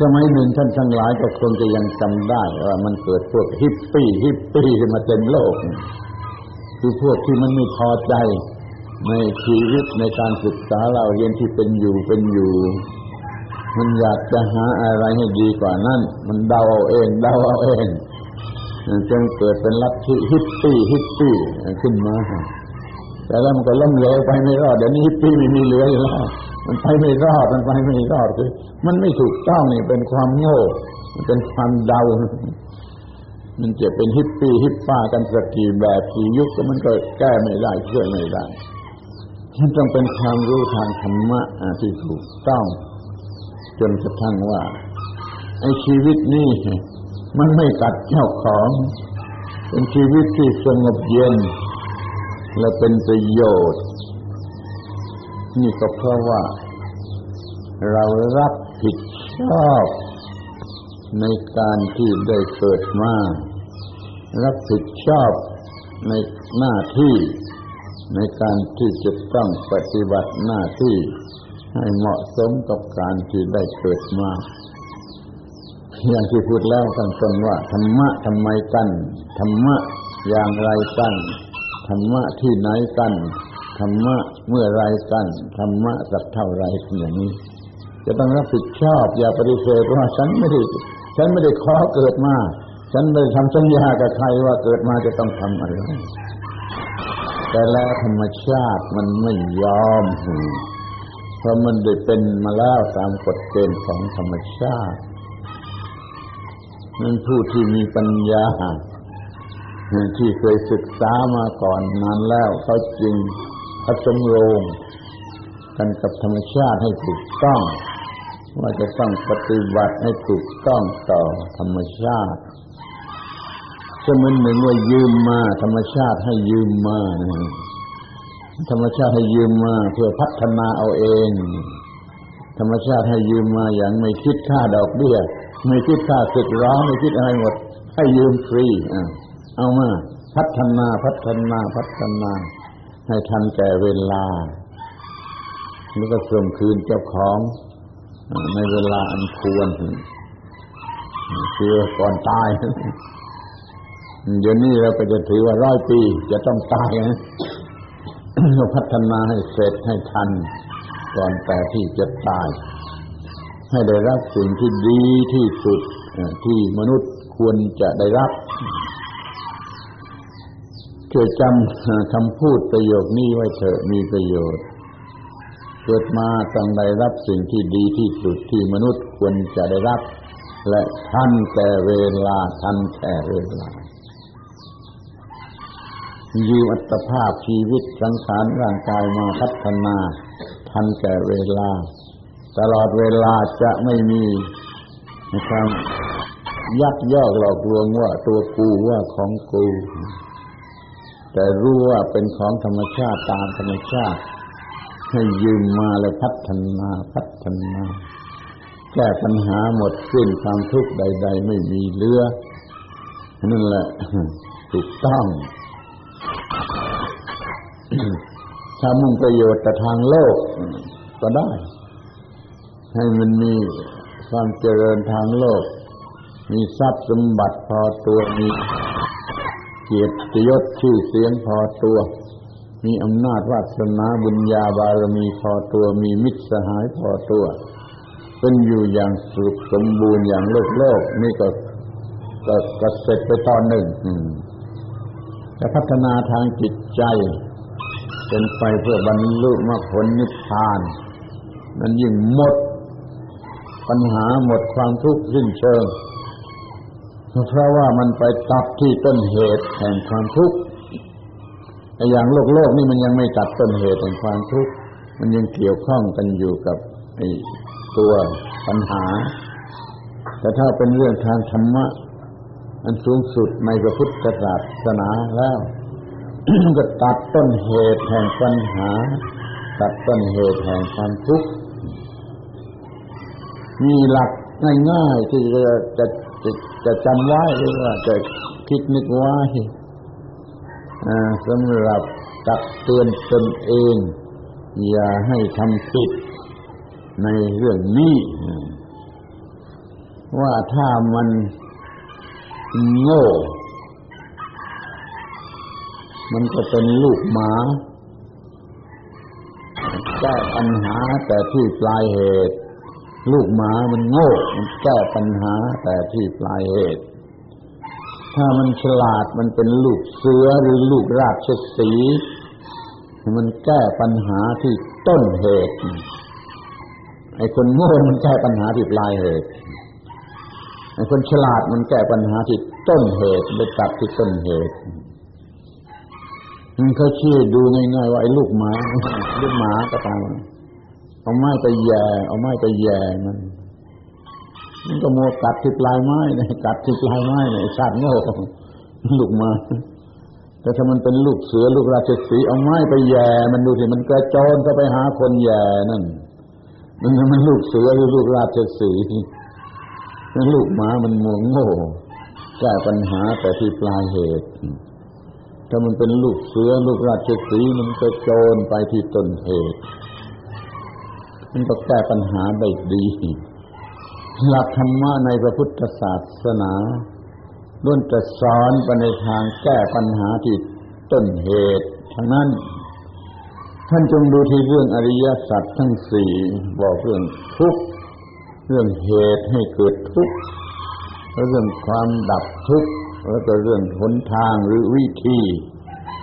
สมัยหนึ่งท่านทั้งหลายก็คงจะยังจำได้ว่ามันเกิดพวกฮิปปี้มาเต็มโลกคือพวกที่มันไม่พอใจในชีวิตในการศึกษาเราเรียนที่เป็นอยู่มันอยากจะหาอะไรให้ดีกว่านั้นมันเดาเอาเองจนเกิดเป็นลัทธิฮิปปี้ขึ้นมาแต่แล้วมันก็ล้มเหลวไปไม่รอดเดี๋ยวนี้ฮิปปี้ไม่มีเหลืออยู่แล้วมันไปไม่รอดคือมันไม่ถูกต้องนี่เป็นความโง่มันเป็นความเดามันจะเป็นฮิปปี้ฮิปป้ากันสักกี่แบบกี่ยุคก็มันก็แก้ไม่ได้ช่วยไม่ได้มันต้องเป็นความรู้ทางธรรมะที่ถูกต้องจนกระทั่งว่าไอ้ชีวิตนี่มันไม่กัดเจ้าของเป็นชีวิตที่สงบเย็นและเป็นประโยชน์นี่ก็เพราะว่าเรารับผิดชอบในการที่ได้เกิดมารับผิดชอบในหน้าที่ในการที่จะต้องปฏิบัติหน้าที่ให้เหมาะสมกับการที่ได้เกิดมาอย่างที่พูดแล้วกันตรงว่าธรรมะทำไมกันธรรมะอย่างไรกันธรรมะที่ไหนกันธรรมะเมื่อไรกันธรรมะสักเท่าไรอย่างนี้จะต้องรับผิดชอบอย่าปฏิเสธว่าฉันไม่ได้ขอเกิดมาฉันไม่ได้ทำสัญญากับใครว่าเกิดมาจะต้องทำอะไรแต่แล้วธรรมชาติมันไม่ยอมเพราะมันได้เป็นมาแล้วตามกฎเกณฑ์ของธรรมชาตินั่นผู้ที่มีปัญญาที่เคยศึกษามาก่อนนานแล้วเขาจึงผสมโรงกันกับธรรมชาติให้ถูกต้องว่าจะต้องปฏิบัติให้ถูกต้องต่อธรรมชาติเสมือนเหมือนว่ายืมมาธรรมชาติให้ยืมมาธรรมชาติให้ยืมมาเพื่อพัฒนาเอาเองธรรมชาติให้ยืมมาอย่างไม่คิดค่าดอกเบี้ยไม่คิดค่าศึกร้องไม่คิดอะไรหมดให้ยืมฟรีเอามาพัฒนาให้ทันแก่เวลาแล้วก็ส่งคืนเจ้าของในเวลาอันควรคือก่อนตายเดี๋ยวนี้เราไปจะถือว่า100 ปีจะต้องตายนะเราพัฒนาให้เสร็จให้ทันก่อนแต่ที่จะตายให้ได้รับสิ่งที่ดีที่สุดที่มนุษย์ควรจะได้รับเกิดจำคำพูดประโยคนี้ไว้เถอะมีประโยชน์เกิดมาต้องได้รับสิ่งที่ดีที่สุดที่มนุษย์ควรจะได้รับและทันแต่เวลายืมอัตภาพชีวิตสังขารร่างกายมาพัฒนาทันแต่เวลาตลอดเวลาจะไม่มีความยักยอกหลอกลวงว่าตัวกูว่าของกูแต่รู้ว่าเป็นของธรรมชาติตามธรรมชาติให้ยืมมาแล้วพัฒนาแก้ปัญหาหมดสิ้นความทุกข์ใดๆไม่มีเหลือนั่นแหละถูกต้อง ถ้ามุ่งประโยชน์แต่ทางโลกก็ได้ให้มันมีความเจริญทางโลกมีทรัพย์สมบัติพอตัวมีเกียรติยศชื่อเสียงพอตัวมีอำนาจวาสนาบุญญาบารมีพอตัวมีมิตรสหายพอตัวเป็นอยู่อย่างสุขสมบูรณ์อย่างโลกนี่ก็เสร็จไปตอนหนึ่งจะพัฒนาทางจิตใจเป็นไปเพื่อบรรลุมรรคผลนิพพานนั้นยิ่งหมดปัญหาหมดความทุกข์สิ้นเชิง เพราะว่ามันไปตัดที่ต้นเหตุแห่งความทุกข์อย่างโลกนี่มันยังไม่ตัดต้นเหตุแห่งความทุกข์มันยังเกี่ยวข้องกันอยู่กับไอ้ตัวปัญหาแต่ถ้าเป็นเรื่องทางธรรมะอันสูงสุดในพระพุทธศาสนาแล้ว ก็ตัดต้นเหตุแห่งปัญหาตัดต้นเหตุแห่งความทุกข์มีหลักง่ายๆที่จะจำไว้หรือว่าจะคิดนึกไว้สำหรับตักเตือนตนเองอย่าให้ทำผิดในเรื่องนี้ว่าถ้ามันโง่มันก็เป็นลูกหมาแก้ปัญหาแต่ที่ปลายเหตุลูกหมามันโง่มันแก้ปัญหาแต่ที่ปลายเหตุถ้ามันฉลาดมันเป็นลูกเสือหรือลูกราชสีห์มันแก้ปัญหาที่ต้นเหตุไอ้คนโง่มันแก้ปัญหาที่ปลายเหตุไอ้คนฉลาดมันแก้ปัญหาที่ต้นเหตุไปตัดที่ต้นเหตุมันเขาชี้ดูง่ายๆว่าไอ้ลูกหมาก็ตามเอาไม้ไปแย่มันก็มัวกัดที่ปลายไม้นะกัดที่ปลายไม้นะไอ้สัตว์โง่ลูกหมาแต่ถ้ามันเป็นลูกเสือลูกราชสีห์เอาไม้ไปแย่มันดูสิมันกระโจนเข้าไปหาคนแย่นั่นมันลูกเสือหรือลูกราชสีห์นั่นลูกหมามันมัวโง่แก้ปัญหาแต่ที่ปลายเหตุถ้ามันเป็นลูกเสือลูกราชสีห์มันกระโจนไปที่ต้นเหตุมันก็แก้ปัญหาได้ดีหลักธรรมะในพระพุทธศาสนาล้วนแต่สอนไปในทางแก้ปัญหาที่ต้นเหตุทั้งนั้นท่านจงดูที่เรื่องอริยสัจทั้งสี่บอกเรื่องทุกข์เรื่องเหตุให้เกิดทุกข์เรื่องความดับทุกข์แล้วก็เรื่องหนทางหรือวิธี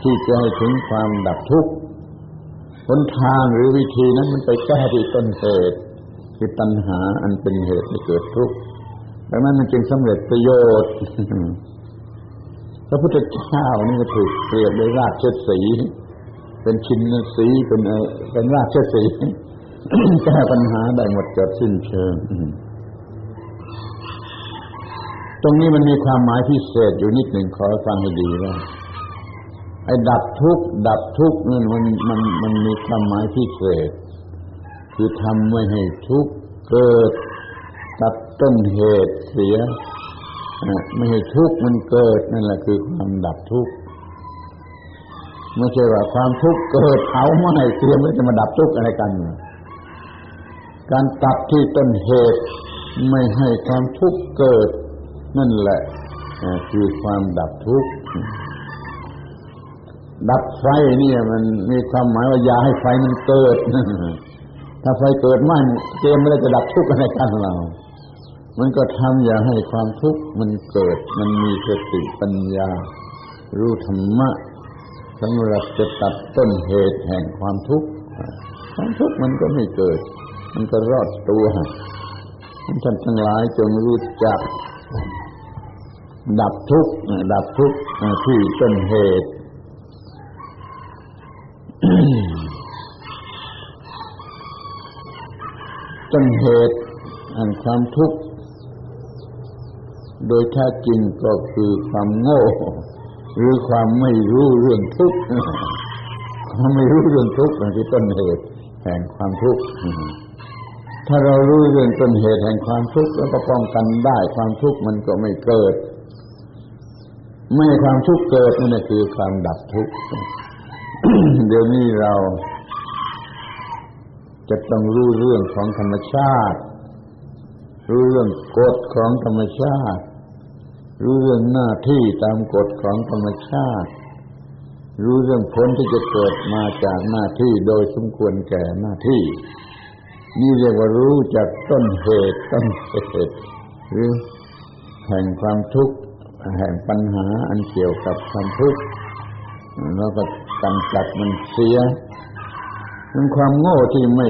ที่จะให้ถึงความดับทุกข์หนทางหรือวิธีนั้นมันไปแก้ที่ต้นเหตุคือตัณหาอันเป็นเหตุให้เกิดทุกข์ดังนั้นมันจึงสำเร็จประโยชน์พระพุทธเจ้านี่ก็ถูกเปรียบด้วยราชสีห์เป็นชินสีห์เป็นราชสีห์แก้ปัญหาได้หมดจดสิ้นเชิงตรงนี้มันมีความหมายพิเศษอยู่นิดหนึ่งขอฟังให้ดีว่าไอ้ดับทุกข์นี่มันมีความหมายพิเศษคือทำไม่ให้ทุกข์เกิดตัดต้นเหตุเสียไม่ให้ทุกข์มันเกิดนั่นแหละคือความดับทุกข์ไม่ใช่ว่าความทุกข์เกิดเผาไหม้เตรียมไว้จะมาดับทุกข์อะไรกันการตัดที่ต้นเหตุไม่ให้ความทุกข์เกิดนั่นแหละคือความดับทุกข์ดับไฟเนี่ยมันมีความหมายว่าอย่าให้ไฟมันเกิดถ้าไฟเกิดไม่เกมไม่ได้จะดับทุกข์อะไรกันเรามันก็ทำอย่าให้ความทุกข์มันเกิดมันมีสติปัญญารู้ธรรมะสำหรับจะตัดต้นเหตุแห่งความทุกข์ความทุกข์มันก็ไม่เกิดมันก็รอดตัวท่านทั้งหลายจงรู้จักดับทุกข์ที่ต้นเหตุ ต้นเหตุแห่งความทุกข์โดยแท้จริงก็คือความโง่หรือความไม่รู้เรื่องทุกข์ที่ต้นเหตุแห่งความทุกข์ถ้าเรารู้เรื่องต้นเหตุแห่งความทุกข์แล้วก็ป้องกันได้ความทุกข์มันก็ไม่เกิดไม่ให้ความทุกข์เกิดนั่นคือความดับทุกข์ เดี๋ยวนี้เราจะต้องรู้เรื่องของธรรมชาติรู้เรื่องกฎของธรรมชาติรู้เรื่องหน้าที่ตามกฎของธรรมชาติรู้เรื่องผลที่จะเกิดมาจากหน้าที่โดยสมควรแก่หน้าที่นี่เรียกว่ารู้จากต้นเหตุหรือแห่งความทุกข์แห่งปัญหาอันเกี่ยวกับความทุกข์แล้วก็กำจัดมันเสียนั่นความโง่ที่ไม่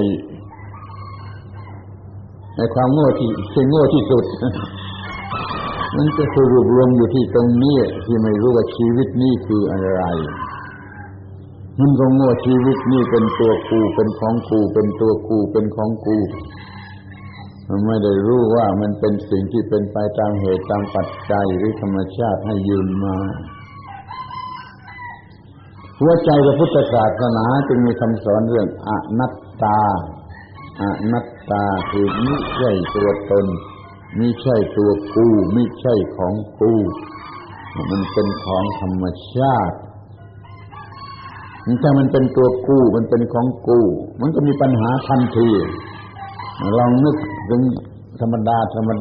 ไอ้ความโง่ที่โง่ที่สุด มันจะสรุปรวมอยู่ที่ตรงนี้ที่ไม่รู้ว่าชีวิตนี้คืออะไรมันก็โง่ชีวิตนี้เป็นตัวกูเป็นของกูเป็นตัวกูเป็นของกูมันไม่ได้รู้ว่ามันเป็นสิ่งที่เป็นไปตามเหตุตามปัจจัยหรือธรรมชาติให้ยืมมาหัวใจพระพุทธศาสนาจึงมีคำสอนเรื่องอนัตตาอนัตตาคือมิใช่ตัวตนมิใช่ตัวกูมิใช่ของกูมันเป็นของธรรมชาติถ้ามันเป็นตัวกูมันเป็นของกูมันก็มีปัญหาทันทีลองนึกถึงธรรม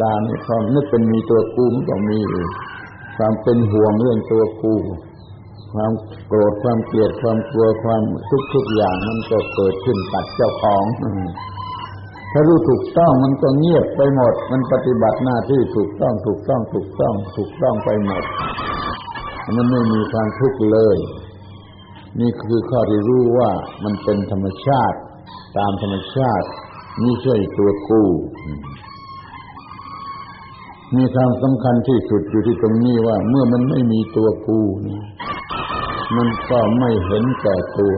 ดานี่ลองนึกเป็นมีตัวกูมันก็มีความเป็นห่วงเรื่องตัวกูความโกรธความเกลียดความกลัวความทุกอย่างมันก็เกิดขึ้นกับเจ้าของถ้ารู้ถูกต้องมันก็เงียบไปหมดมันปฏิบัติหน้าที่ถูกต้องไปหมดมันไม่มีความทุกข์เลยนี่คือข้อที่รู้ว่ามันเป็นธรรมชาติตามธรรมชาติไม่ใช่ตัวกูมีความสำคัญที่สุดอยู่ที่ตรงนี้ว่าเมื่อมันไม่มีตัวกูมันก็ไม่เห็นแก่ตัว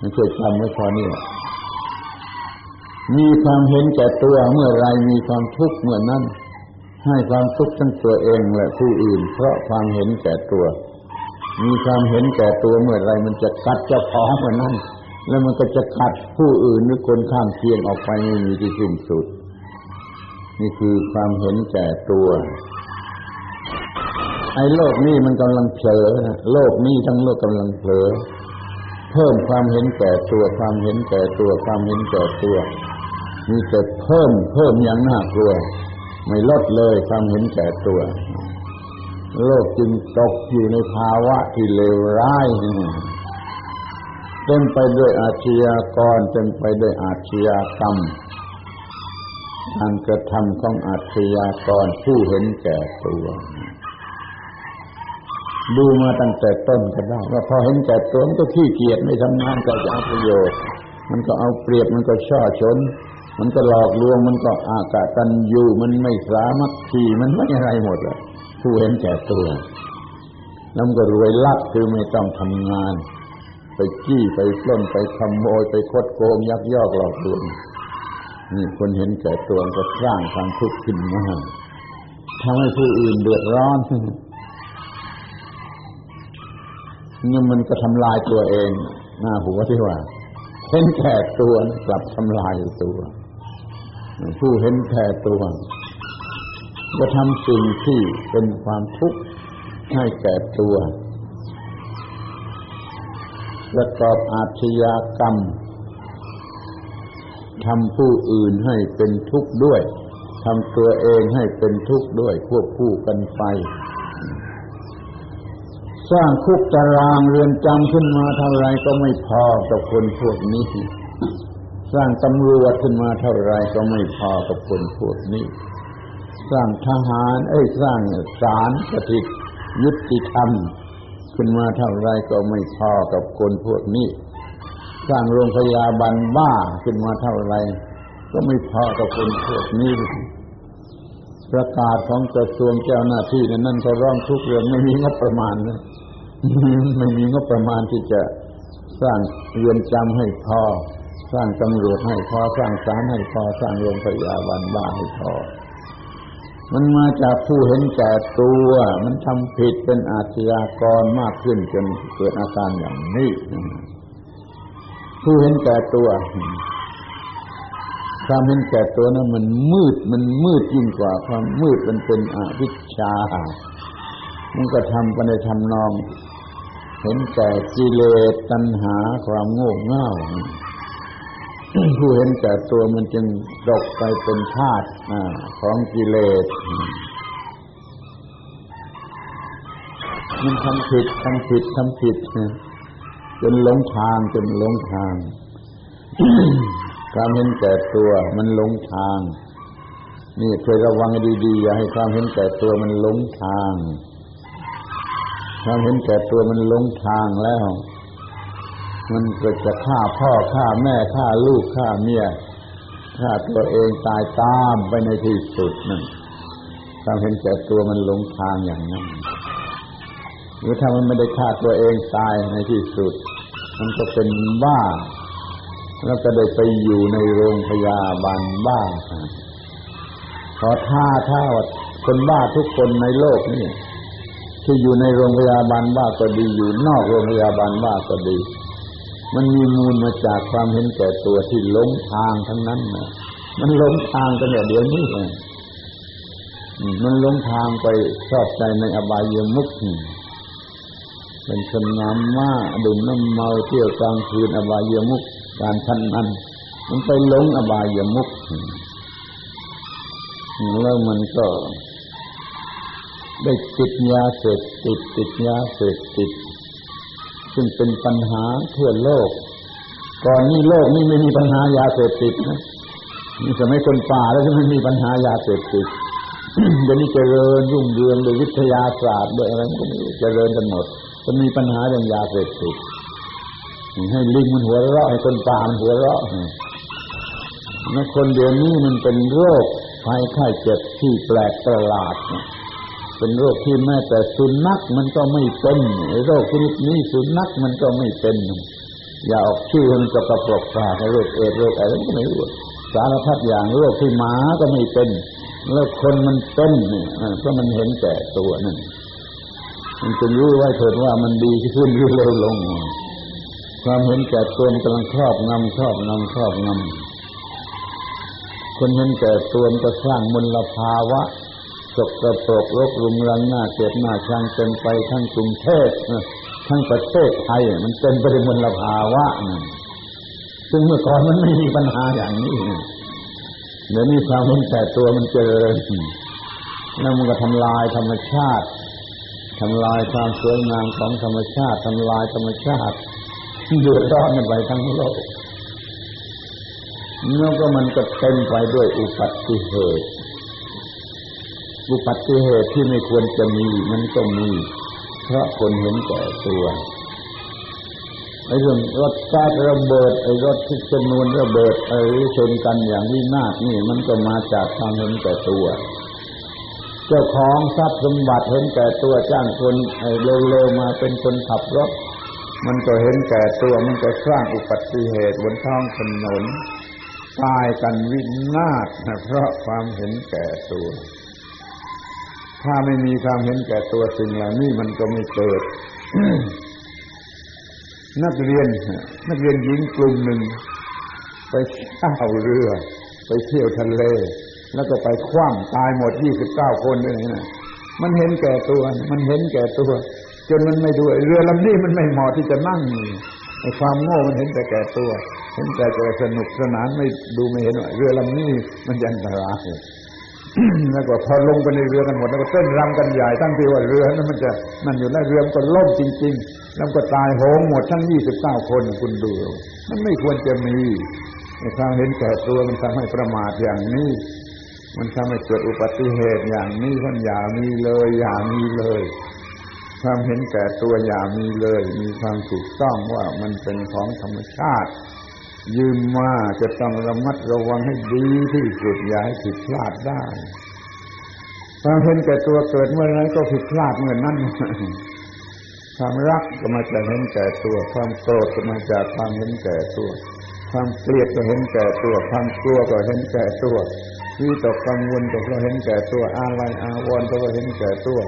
มันช่วยจำไว้ข้อนี้มีความเห็นแก่ตัวเมื่อไรมีความทุกข์เมื่อนั้นให้ความทุกข์ทั้งตัวเองและผู้อื่นเพราะความเห็นแก่ตัวมีความเห็นแก่ตัวเมื่อไรมันจะกัดเจ้าของเมื่อนั้นแล้วมันก็จะกัดผู้อื่นหรือคนข้ามเคียงออกไปไม่มีที่สิ้นสุดนี่คือความเห็นแก่ตัวไอ้โลกนี้มันกำลังเผลอนะโลกนี้ทั้งโลกกำลังเผลอเพิ่มความเห็นแก่ตัวมีแต่เพิ่มอย่างน่ากลัวไม่ลดเลยความเห็นแก่ตัวโลกจึงตกอยู่ในภาวะที่เลวร้ายเต็มไปด้วยอาชญากรเต็มไปด้วยอาชญากรรมการกระทำของอาชญากรผู้เห็นแก่ตัวดูมาตั้งแต่ต้นก็ได้ว่าพอเห็นแก่ตัวมันก็ขี้เกียจไม่ทำงานก็จะเอาประโยชน์มันก็เอาเปรียบมันก็ช่อชนมันก็หลอกลวงมันก็อากตัญญูมันไม่สามัคคีมันไม่อะไรหมดเลยผู้เห็นแก่ตัวแล้วมันก็รวยลักคือไม่ต้องทำงานไปจี้ไปปล้นไปขโมยไปคดโกงยักยอกหลอกลวงนี่คนเห็นแก่ตัวก็สร้างความทุกข์ขึ้นมาทำให้ผู้อื่นเดือดร้อนนี่มันก็ทำลายตัวเองหน้าหัวที่ว่าเห็นแก่ตัวกลับทำลายตัวผู้เห็นแก่ตัวก็ทำสิ่งที่เป็นความทุกข์ให้แก่ตัวประกอบอาชญากรรมทำผู้อื่นให้เป็นทุกข์ด้วยทำตัวเองให้เป็นทุกข์ด้วยควบคู่กันไปสร้างคุกตารางเรือนจำขึ้นมาเท่าไรก็ไม่พอกับคนพวกนี้สร้างตำรวจขึ้นมาเท่าไรก็ไม่พอกับคนพวกนี้สร้างทหารสร้างศาลกติกายุติธรรมขึ้นมาเท่าไรก็ไม่พอกับคนพวกนี้สร้างโรงพยาบาลบ้าขึ้นมาเท่าไรก็ไม่พอกับคนพวกนี้ประกาศของกระทรวงเจ้าหน้าที่นั่นก็ร้องทุกเรื่องไม่มีงบประมาณนะไม่มีงบประมาณที่จะสร้างเรือนจำให้พอสร้างตำรวจให้พอสร้างศาลให้พอสร้างโรงพยาบาลบ้าให้พอมันมาจากผู้เห็นแก่ตัวมันทำผิดเป็นอาชญากรมากขึ้นจนเกิดอาการอย่างนี้ผู้เห็นแก่ตัวความเห็นแก่ตัวนั้นมันมืดยิ่งกว่าความมืดมันเป็นอวิชชามันก็ทำไปในทำนองเห็นแก่กิเลสตัณหาความโง่เง่าผู้เห็นแก่ตัวมันจึงตกไปเป็นทาสของกิเลสมันทำผิดจนหลงทางความเห็นแก่ตัวมันหลงทางนี่เคยระวังให้ดีๆอย่าให้ความเห็นแก่ตัวมันหลงทางความเห็นแก่ตัวมันหลงทางแล้วมันก็จะฆ่าพ่อฆ่าแม่ฆ่าลูกฆ่าเมียฆ่าตัวเองตายตามไปในที่สุดนั่น ความเห็นแก่ตัวมันหลงทางอย่างนั้นหรือถ้ามันไม่ได้ฆ่าตัวเองตายในที่สุดมันก็เป็นบ้าแล้วก็ได้ไปอยู่ในโรงพยาบาลบ้าขอถ้าว่าคนบ้าทุกคนในโลกนี่ที่อยู่ในโรงพยาบาลบ้าก็ดีอยู่นอกโรงพยาบาลบ้าก็ดีมันมีมูลมาจากความเห็นแก่ตัวที่หลงทางทั้งนั้นนะมันหลงทางกันเดี๋ยวนี้เลยมันหลงทางไปชอบใจในอบายมุขเป็นคนงามมากดื่มน้ำเมาเที่ยวกลางคืนอบายมุขการพนันมันไปหลงอบายมุขแล้วมันก็ได้ติดยาเสพติดซึ่งเป็นปัญหาทั่วโลกก่อนนี้โลกนี้ไม่มีปัญหายาเสพติดนะนี่สมัยคนป่าแล้วมันมีปัญหายาเสพติด เดี๋ยวนี้เจริญรุ่งเรืองโดยวิทยาศาสตร์โดยอะไรก็เจริญกันหมดจะมีปัญหาเรื่องยาเสพติดให้ลิงมันหัวเราะให้คนป่ามันหัวเราะนะคนเดี๋ยวนี้มันเป็นโรคภัยไข้เจ็บที่แปลกประหลาดเป็นโรคที่แม้แต่สุนัขมันก็ไม่เป็นโรคชนิดนี้สุนัขมันก็ไม่เป็นอย่าออกชื่อมันจะกระปรกปลาให้โรคเอดโรคอะไรก็ไม่รู้สารพัดอย่างโรคที่หมาก็ไม่เป็นแล้วคนมันเป็นเนี่ยเพราะมันเห็นแต่ตัวนั่นมันจึงรู้ไว้เถิดว่ามันดีขึ้นหรือเลวลงความเห็นแก่ตัวมันกำลังครอบงำคนเห็นแก่ตัวมันก็สร้างมลภาวะสกปรกรกรุงรังหน้าเกลียดหน้าชังเต็มไปทั้งกรุงเทพทั้งประเทศไทยมันเต็มไปด้วยมลภาวะซึ่งเมื่อก่อนมันไม่มีปัญหาอย่างนี้เดี๋ยวนี้ความเห็นแก่ตัวมันเจริญแล้วมันก็ทำลายธรรมชาติทำลายความสวยงามของธรรมชาติทำลายธรรมชาติเดือดร้อนกันไปทั้งโลกแล้วก็มันก็เต็มไปด้วยอุบัติเหตุที่ไม่ควรจะมีมันก็มีเพราะคนเห็นแก่ตัวไอ้เรื่องรถก๊าซระเบิดไอ้รถที่จำนวนระเบิดไอ้ชนกันอย่างวินาศนี่มันก็มาจากความเห็นแก่ตัวเจ้าของทรัพย์สมบัติเห็นแก่ตัวจ้างคนไอ้เลวๆมาเป็นคนขับรถมันก็เห็นแก่ตัวมันก็สร้างอุบัติเหตุบนท้องถนนตายกันวินาศเพราะความเห็นแก่ตัวถ้าไม่มีความเห็นแก่ตัวสิ่งเหล่านี้มันก็ไม่เกิด นักเรียนหญิงกลุ่มหนึ่งไปเช่าเรือไปเที่ยวทะเลแล้วก็ไปคว่ำตายหมด29คนด้วยนะมันเห็นแก่ตัวจนมันไม่ดูเรือลำนี้มันไม่เหมาะที่จะนั่งไอ้ความโง่มันเห็นแต่แก่ตัวเห็นแต่สนุกสนานไม่ดูไม่เห็นว่าเรือลำนี้มันอันตรายแล้วก็พอลงไปในเรือกันหมดแล้วก็เต้นรำกันใหญ่ตั้งที่ว่าเรือนั้นมันจะนั่นอยู่ในเรือมันก็ล่มจริงๆแล้วก็ตายโหงหมดทั้ง29คนคุณดูมันไม่ควรจะมีไอ้ความเห็นแก่ตัวมันทำให้ประมาทอย่างนี้มันทำให้เกิดอุบัติเหตุอย่างนี้ท่านอย่ามีเลยความเห็นแก่ตัวอย่ามีเลยมีความถูกต้องว่ามันเป็นของธรรมชาติยืมมาจะต้องระมัดระวังให้ดีที่สุดอย่าให้ผิดพลาดได้ความเห็นแก่ตัวเกิดเมื่อไรก็ผิดพลาดเมื่อนั้นความรักก็มาจากเห็นแก่ตัวความโกรธก็มาจากความเห็นแก่ตัวความเกลียดก็เห็นแก่ตัวความกลัวก็เห็นแก่ตัวที่ตกกังวลก็เพราะเห็นแก่ตัวอะไรอาวรก็เห็นแก่ตัว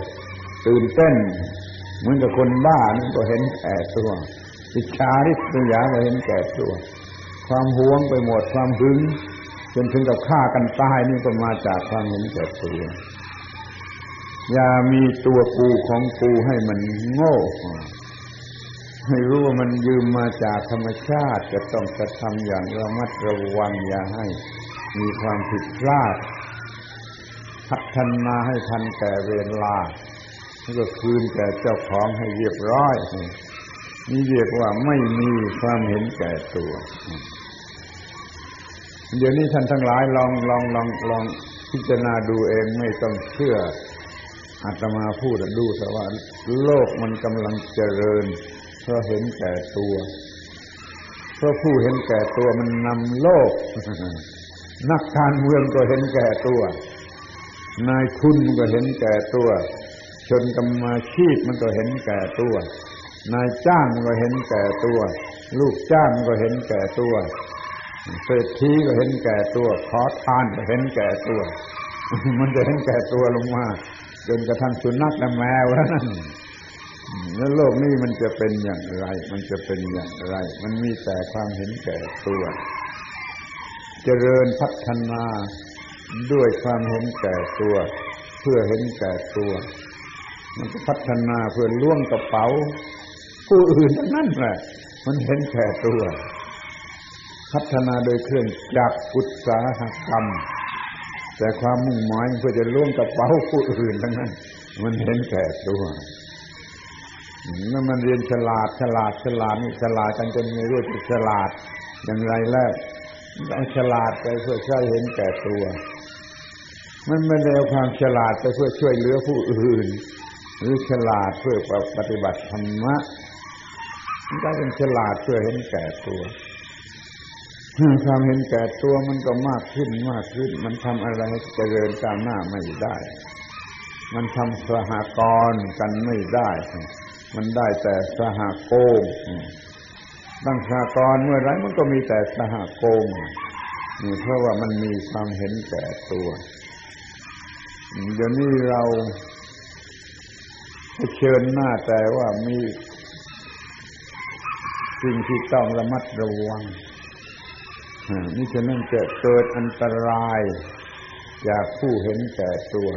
ตื่นเต้นเหมือนกับคนบ้านั่นก็เห็นแก่ตัวอิจฉาริษยาก็เห็นแก่ตัวความหวงไปหมดความหึงจนถึงกับฆ่ากันตายนี่ก็มาจากความเห็นแก่ตัวอย่ามีตัวกูของกูให้มันโง่ให้รู้ว่ามันยืมมาจากธรรมชาติจะต้องกระทำอย่างระมัดระวังอย่าให้มีความผิดพลาดพัฒนาให้ทันแก่เวลาแล้วก็คืนแก่เจ้าของให้เรียบร้อยนี่เรียกว่าไม่มีความเห็นแก่ตัวเดี๋ยวนี้ท่านทั้งหลายลองพิจารณาดูเองไม่ต้องเชื่ออาตมาพูดดูแต่ว่าโลกมันกำลังเจริญเพราะเห็นแก่ตัวเพราะผู้เห็นแก่ตัวมันนำโลกนักการเมืองก็เห็นแก่ตัว นายคุณมันก็เห็นแก่ตัวจนกรรมาชีพมันก็เห็นแก่ตัวนายจ้างมันก็เห็นแก่ตัวลูกจ้างมันก็เห็นแก่ตัวเศรษฐีก็เห็นแก่ตัวขอทานก็เห็นแก่ตัวมันจะเห็นแก่ตัวลงมาจนกระทั่งสุนัขและแมวแล้วนั่นแล้วโลกนี้มันจะเป็นอย่างไรมันจะเป็นอย่างไรมันมีแต่ความเห็นแก่ตัวเจริญพัฒนาด้วยความเห็นแก่ตัวเพื่อเห็นแก่ตัวมันพัฒนาเพื่อล้วงกระเป๋าผู้อื่นนั่นแหละมันเห็นแก่ตัวพัฒนาโดยเครื่องจักรอุตสาหกรรมแต่ความมุ่งหมายเพื่อจะล้วงกระเป๋าผู้อื่นทั้งนั้นมันเห็นแก่ตัวนั่นมันเรียนฉลาดนี่ฉลาดกันจนไม่รู้จะฉลาดอย่างไรแล้วเอาฉลาดไปเพื่อใช้เห็นแก่ตัวมันไม่ได้เอาความฉลาดไปเพื่อช่วยเหลือผู้อื่นหรือฉลาดเพื่อปฏิบัติธรรมะมันก็เป็นฉลาดเพื่อเห็นแก่ตัวความเห็นแก่ตัวมันก็มากขึ้นมันทำอะไรให้เจริญก้าวหน้าไม่ได้มันทำสหกรณ์กันไม่ได้มันได้แต่สหโกงตั้งสหกรณ์เมื่อไรมันก็มีแต่สหโกงนี่เพราะว่ามันมีความเห็นแก่ตัวเดี๋ยวนี้เราเผชิญหน้าแต่ว่ามีสิ่งที่ต้องระมัดระวังนี่จะนั่นจะเกิดอันตรายจากผู้เห็นแก่ตัว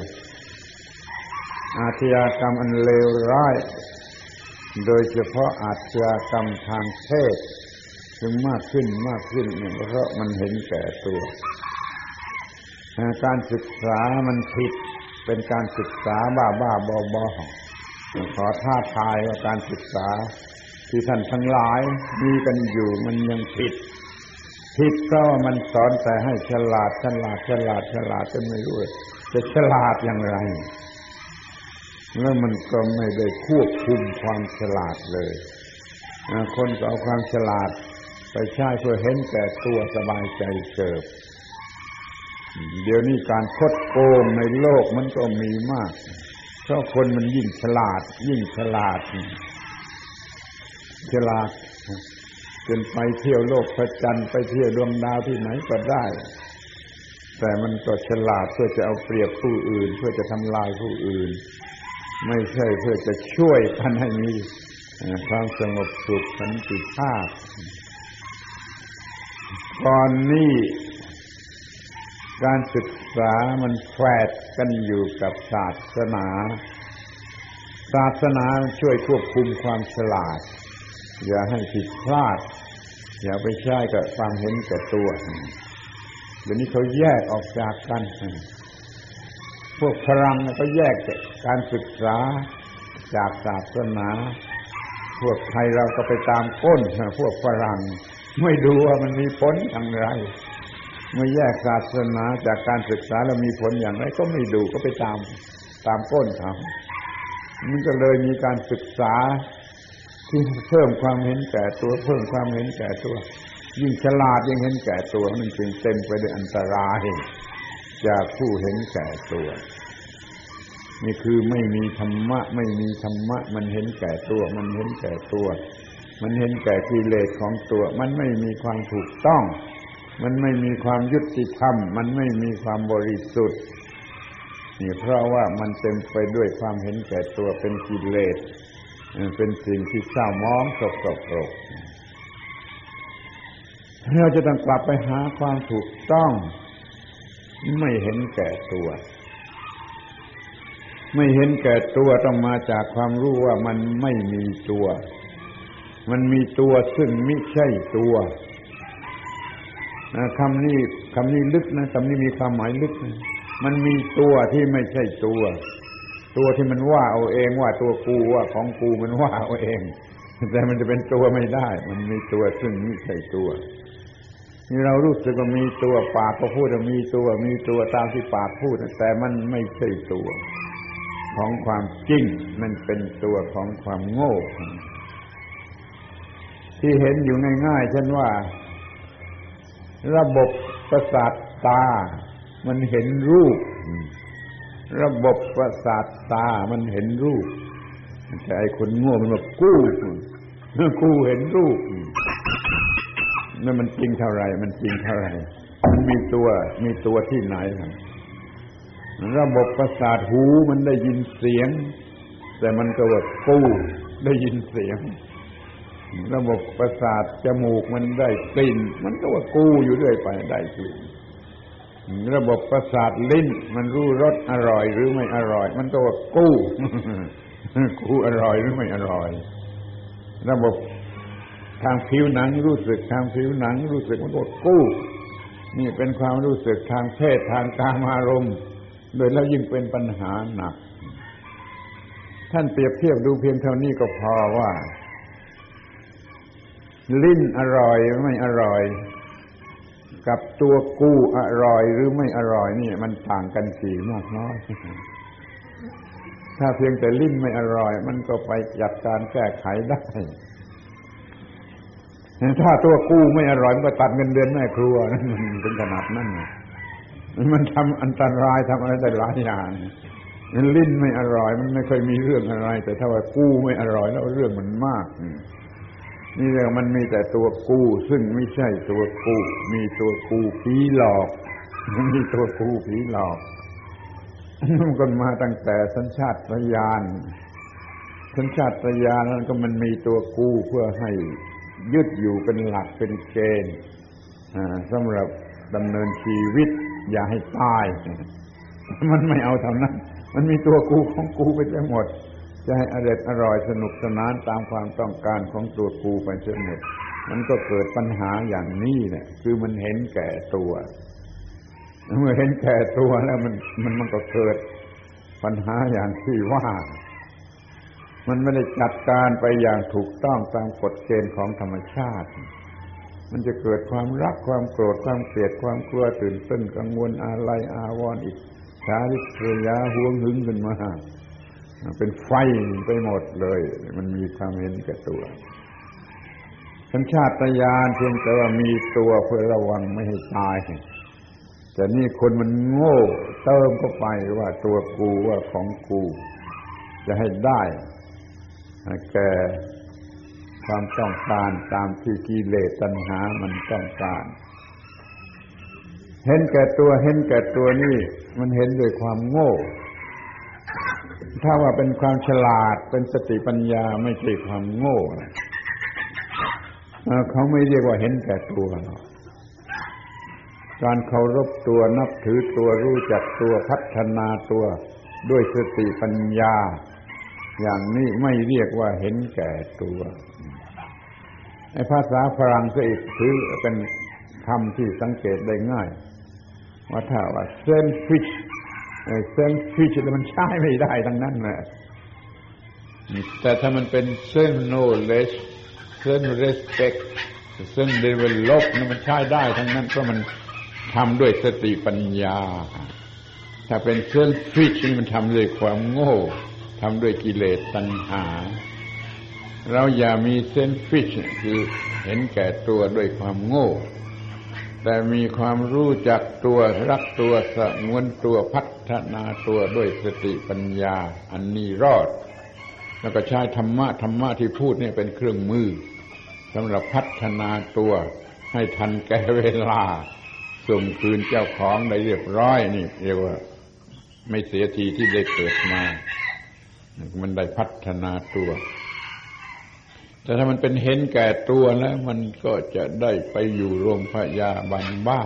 อาชญากรรมอันเลวร้ายโดยเฉพาะอาชญากรรมทางเพศจึงมากขึ้นเนี่ยเพราะมันเห็นแก่ตัวการศึกษามันผิดเป็นการศึกษาบ้าบอขอท้าทายว่าการศึกษาที่ท่านทั้งหลายมีกันอยู่มันยังผิดก็มันสอนแต่ให้ฉลาดจนไม่รู้จะฉลาดอย่างไรแล้วมันก็ไม่ได้ควบคุมความฉลาดเลยคนก็เอาความฉลาดไปใช้เพื่อเห็นแก่ตัวสบายใจเฉิบเดี๋ยวนี้การคดโกงในโลกมันก็มีมากเพราะคนมันยิ่งฉลาดจนไปเที่ยวโลกพระจันทร์ไปเที่ยวดวงดาวที่ไหนก็ได้แต่มันก็ฉลาดเพื่อจะเอาเปรียบผู้อื่นเพื่อจะทำลายผู้อื่นไม่ใช่เพื่อจะช่วยกันให้มีความสงบสุขสันติภาพก่อนนี้การศึกษามันแฝดกันอยู่กับศาสนาช่วยควบคุมความฉลาดอย่าให้ผิดพลาดอย่าไปใช้กับความเห็นแก่ตัวเดี๋ยวนี้เขาแยกออกจากกันพวกฝรั่งเขาแยกการศึกษาจากศาสนาพวกไทยเราก็ไปตามก้นพวกฝรั่งไม่ดูว่ามันมีผลอย่างไรเมื่อแยกศาสนาจากการศึกษาแล้วมีผลอย่างไรก็ไม่ดูก็ไปตามก้นเขามันก็เลยมีการศึกษาที่เพิ่มความเห็นแก่ตัวยิ่งฉลาดยิ่งเห็นแก่ตัวมันจึงเต็มไปด้วยอันตรายจากผู้เห็นแก่ตัวนี่คือไม่มีธรรมะมันเห็นแก่ตัวมันเห็นแก่กิเลสของตัวมันไม่มีความถูกต้องมันไม่มีความยุติธรรมมันไม่มีความบริสุทธิ์นี่เพราะว่ามันเต็มไปด้วยความเห็นแก่ตัวเป็นกิเลสเป็นสิ่งที่เศร้าหมองสกปรกเราจะต้องกลับไปหาความถูกต้องไม่เห็นแก่ตัวต้องมาจากความรู้ว่ามันไม่มีตัวมันมีตัวซึ่งไม่ใช่ตัวคำนี้ลึกนะคำนี้มีความหมายลึกนะมันมีตัวที่ไม่ใช่ตัวที่มันว่าเอาเองว่าตัวกูว่าของกูมันว่าเอาเองแต่มันจะเป็นตัวไม่ได้มันมีตัวซึ่งไม่ใช่ตัวนี่เรารู้สึกว่ามีตัวปากก็พูดว่ามีตัวตามที่ปากพูดแต่มันไม่ใช่ตัวของความจริงมันเป็นตัวของความโง่ที่เห็นอยู่ง่ายๆเช่นว่าระบบประสาทตามันเห็นรูป ระบบประสาทตามันเห็นรูปแต่ไอ้คนโง่มันแบบกู้เห็นรูปนั่นมันจริงเท่าไรมันจริงเท่าไรมันมีตัวที่ไหนครับระบบประสาทหูมันได้ยินเสียงแต่มันก็แบบกู้ได้ยินเสียงระบบประสาทจมูกมันได้กลิ่นมันก็ว่ากู้อยู่เรื่อยไปได้กลิ่นระบบประสาทลิ้นมันรู้รสอร่อยหรือไม่อร่อยมันก็ว่ากู้ กู้อร่อยหรือไม่อร่อยระบบทางผิวหนังรู้สึกทางผิวหนังรู้สึกมันก็ว่ากู้นี่เป็นความรู้สึกทางเพศทางกามารมณ์โดยแล้วยิ่งเป็นปัญหาหนักท่านเปรียบเทียบดูเพียงเท่านี้ก็พอว่าลิ้นอร่อยหรือไม่อร่อยกับตัวกู้อร่อยหรือไม่อร่อยนี่มันต่างกันสีมากน้อยถ้าเพียงแต่ลิ้นไม่อร่อยมันก็ไปจัดการแก้ไขได้ถ้าตัวกู้ไม่อร่อยมันก็ตัดเงินเดือนแม่ครัวนั่นมันเป็นขนาดนั้นมันทำอันตรายทำอะไรแต่หลายอย่างลิ้นไม่อร่อยมันไม่เคยมีเรื่องอะไรแต่ถ้าว่ากู้ไม่อร่อยแล้วเรื่องมันมากนี่เรื่องมันมีแต่ตัวกู้ซึ่งไม่ใช่ตัวกู้มีตัวกู้ผีหลอกมีตัวกู้ผีหลอกมันก็มาตั้งแต่สัญชาตญาณนั้นก็มันมีตัวกู้เพื่อให้ยึดอยู่เป็นหลักเป็นเกณฑ์สำหรับดำเนินชีวิตอย่าให้ตายมันไม่เอาเท่านั้นมันมีตัวกูของกูไปทั้งหมดจะให้อร่อยอร่อยสนุกสนานตามความต้องการของตัวกูไปทั้งหมดมันก็เกิดปัญหาอย่างนี้แหละคือมันเห็นแก่ตัวเมื่อเห็นแก่ตัวแล้วมันก็เกิดปัญหาอย่างที่ว่ามันไม่ได้จัดการไปอย่างถูกต้องตามกฎเกณฑ์ของธรรมชาติมันจะเกิดความรักความโกรธความเกลียดความกลัวตื่นเต้นกังวลอะไรอาวรณ์อิจฉาริษยาหวงหึงขึ้นมาเป็นไฟไปหมดเลยมันมีความเห็นแก่ตัวสัญชาตญาณเพียงแต่ว่ามีตัวเพื่อระวังไม่ให้ตายแต่นี่คนมันโง่เติมเข้าไปว่าตัวกูว่าของกูจะให้ได้แก่ความต้องการตามที่กิเลสตัณหามันต้องการเห็นแก่ตัวนี่มันเห็นด้วยความโง่ถ้าว่าเป็นความฉลาดเป็นสติปัญญาไม่ใช่ความโง่เขาไม่เรียกว่าเห็นแก่ตัวการเคารพตัวนับถือตัวรู้จักตัวพัฒนาตัวด้วยสติปัญญาอย่างนี้ไม่เรียกว่าเห็นแก่ตัวในภาษาฝรั่งเศสถือเป็นคำที่สังเกตได้ง่ายว่าถ้าว่าเซนฟิชมันใช้ไม่ได้ทั้งนั้นแหละแต่ถ้ามันเป็นเซนโนเลสเซนเรสเปคเซนเดเวลลอปมันใช้ได้ทั้งนั้นเพราะมันทำด้วยสติปัญญาถ้าเป็นเซนฟิชมันทำด้วยความโง่ทำด้วยกิเลสตัณหาเราอย่ามีเซนฟิชคือเห็นแก่ตัวด้วยความโง่แต่มีความรู้จักตัวรักตัวสงวนตัวพัฒนาตัวด้วยสติปัญญาอันนี้รอดแล้วก็ใช้ธรรมะที่พูดเนี่ยเป็นเครื่องมือสำหรับพัฒนาตัวให้ทันแก่เวลาส่งคืนเจ้าของได้เรียบร้อยนี่เรียกว่าไม่เสียทีที่ได้เกิดมามันได้พัฒนาตัวแต่ถ้ามันเป็นเห็นแก่ตัวแล้วมันก็จะได้ไปอยู่โรงพยาบาลบ้า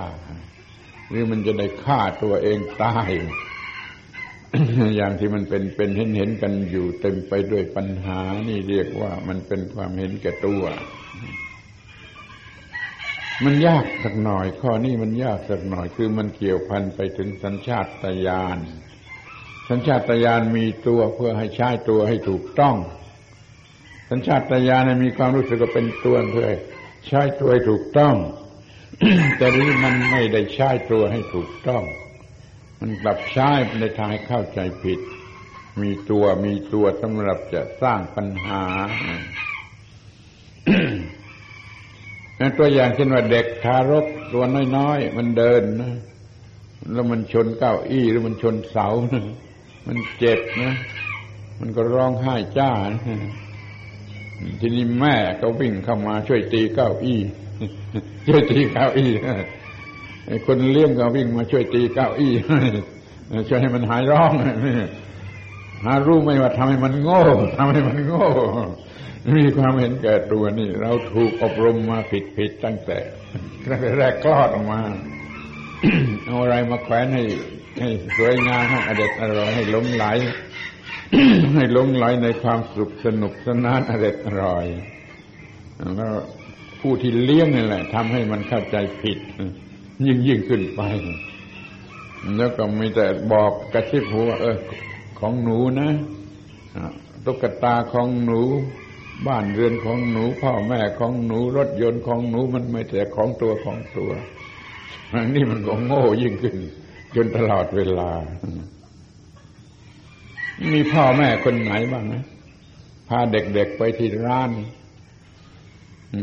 หรือมันจะได้ฆ่าตัวเองตาย อย่างที่มันเป็นเห็นกันอยู่เต็มไปด้วยปัญหานี่เรียกว่ามันเป็นความเห็นแก่ตัวมันยากสักหน่อยข้อนี้มันยากสักหน่อยคือมันเกี่ยวพันไปถึงสัญชาตญาณสัญชาตญาณมีตัวเพื่อให้ใช้ตัวให้ถูกต้องสัญชาตญาณมีความรู้สึกว่าเป็นตัวเพื่อใช้ตัวให้ถูกต้อง แต่นี้มันไม่ได้ใช้ตัวให้ถูกต้องมันกลับใช้ในทางให้เข้าใจผิดมีตัวสำหรับจะสร้างปัญหา ตัวอย่างเช่นว่าเด็กทารกตัวน้อยๆมันเดินนะแล้วมันชนเก้าอี้หรือมันชนเสา มันเจ็บนะมันก็ร้องไห้จ้าทีนี้แม่ก็วิ่งเข้ามาช่วยตีเก้าอี้ช่วยตีเก้าอี้คนเลี้ยงก็วิ่งมาช่วยตีเก้าอี้ช่วยให้มันหายร้องหารู้ไหมว่าทำให้มันโง่ทำให้มันโง่มีความเห็นแก่ตัวนี่เราถูกอบรมมาผิดตั้งแต่แรกคลอดออกมา เอาอะไรมาแขวนให้สวยงามให้อเด็ดอร่อยให้หลงไหล ให้หลงไหลในความสุขสนุกสนานอเด็ดอร่อยแล้วผู้ที่เลี้ยงนี่แหละทำให้มันเข้าใจผิดยิ่งขึ้นไปแล้วก็มีแต่บอกกระซิบหูว่าของหนูนะตุ๊กตาของหนูบ้านเรือนของหนูพ่อแม่ของหนูรถยนต์ของหนูมันไม่แต่ของตัวของตัวนี่มันก็โง่ยิ่งขึ้นจนตลอดเวลามีพ่อแม่คนไหนบ้างนะพาเด็กๆไปที่ร้าน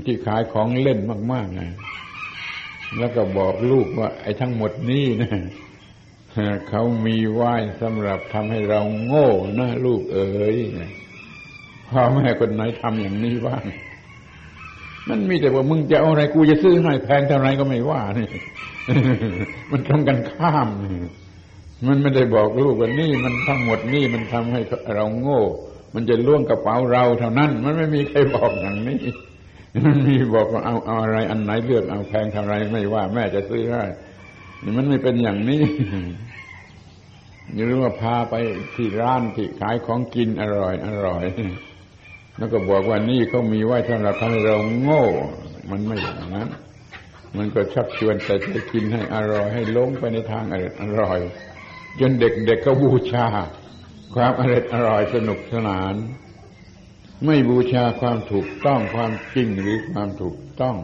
ที่ขายของเล่นมากๆนะแล้วก็บอกลูกว่าไอ้ทั้งหมดนี่นะเขามีไว้สำหรับทำให้เราโง่นะลูกเอ๋ยพ่อแม่คนไหนทำอย่างนี้บ้างมันมีแต่ว่ามึงจะเอาอะไรกูจะซื้อให้แพงเท่าไรก็ไม่ว่านี่ มันตรงกันข้ามมันไม่ได้บอกลูกว่านี่มันทั้งหมดนี่มันทำให้เราโง่มันจะล้วงกระเป๋าเราเท่านั้นมันไม่มีใครบอกอย่างนี้มันมีบอกว่าเอาอะไรอันไหนเลือกเอาแพงเท่าไรไม่ว่าแม่จะซื้อให้มันไม่เป็นอย่างนี้หรือว่าพาไปที่ร้านที่ขายของกินอร่อยแล้วก็บอกว่านี่เขามีไว้สำหรับทำให้เราโง่มันไม่อย่างนั้นมันก็ชักชวนแต่จะกินให้อร่อยให้ลงไปในทางอร่อยจนเด็กๆก็บูชาความอร่อยสนุกสนานไม่บูชาความถูกต้องความจริงหรือความถูกต้อง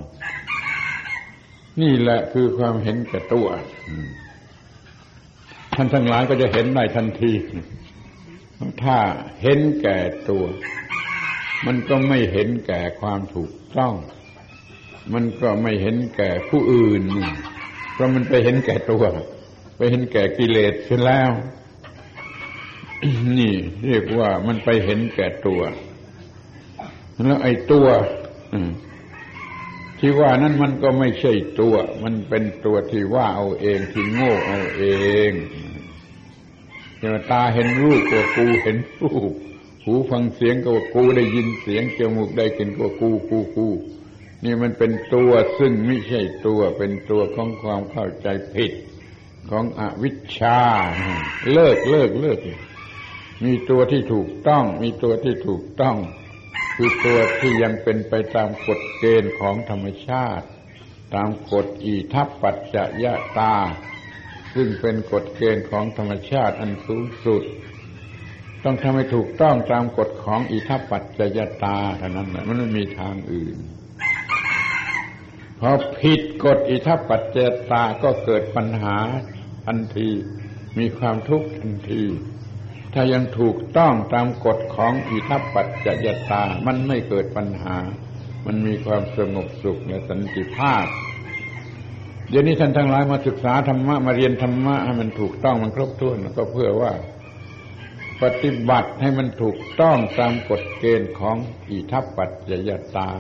นี่แหละคือความเห็นแก่ตัวท่านทั้งหลายก็จะเห็นได้ทันทีถ้าเห็นแก่ตัวมันก็ไม่เห็นแก่ความถูกต้องมันก็ไม่เห็นแก่ผู้อื่นเพราะมันไปเห็นแก่ตัวไปเห็นแก่กิเลสเสียแล้ว นี่เรียกว่ามันไปเห็นแก่ตัวแล้วไอ้ตัวที่ว่านั้นมันก็ไม่ใช่ตัวมันเป็นตัวที่ว่าเอาเองที่โง่เอาเองอย่างตาเห็นรูปก็กูเห็นรูปหูฟังเสียงก็กูได้ยินเสียงจมูกได้กลิ่นก็กูนี่มันเป็นตัวซึ่งไม่ใช่ตัวเป็นตัวของความเข้าใจผิดของอวิชชาเลิกมีตัวที่ถูกต้องคือตัวที่ยังเป็นไปตามกฎเกณฑ์ของธรรมชาติตามกฎอิทัปปัจจยตาซึ่งเป็นกฎเกณฑ์ของธรรมชาติอันสูงสุดต้องทำให้ถูกต้องตามกฎของอิทัปปัจจยตาเท่านั้นแหละมันไม่มีทางอื่นพอผิดกฎอิทัปปัจจยตาก็เกิดปัญหาทันทีมีความทุกข์ทันทีถ้ายังถูกต้องตามกฎของอิทัปปัจจยตามันไม่เกิดปัญหามันมีความสงบสุขและสันติภาพเดี๋ยวนี้ท่านทั้งหลายมาศึกษาธรรมะมาเรียนธรรมะให้มันถูกต้องมันครบถ้วนก็เพื่อว่าปฏิบัติให้มันถูกต้องตามกฎเกณฑ์ของอิทัปปัจจยตา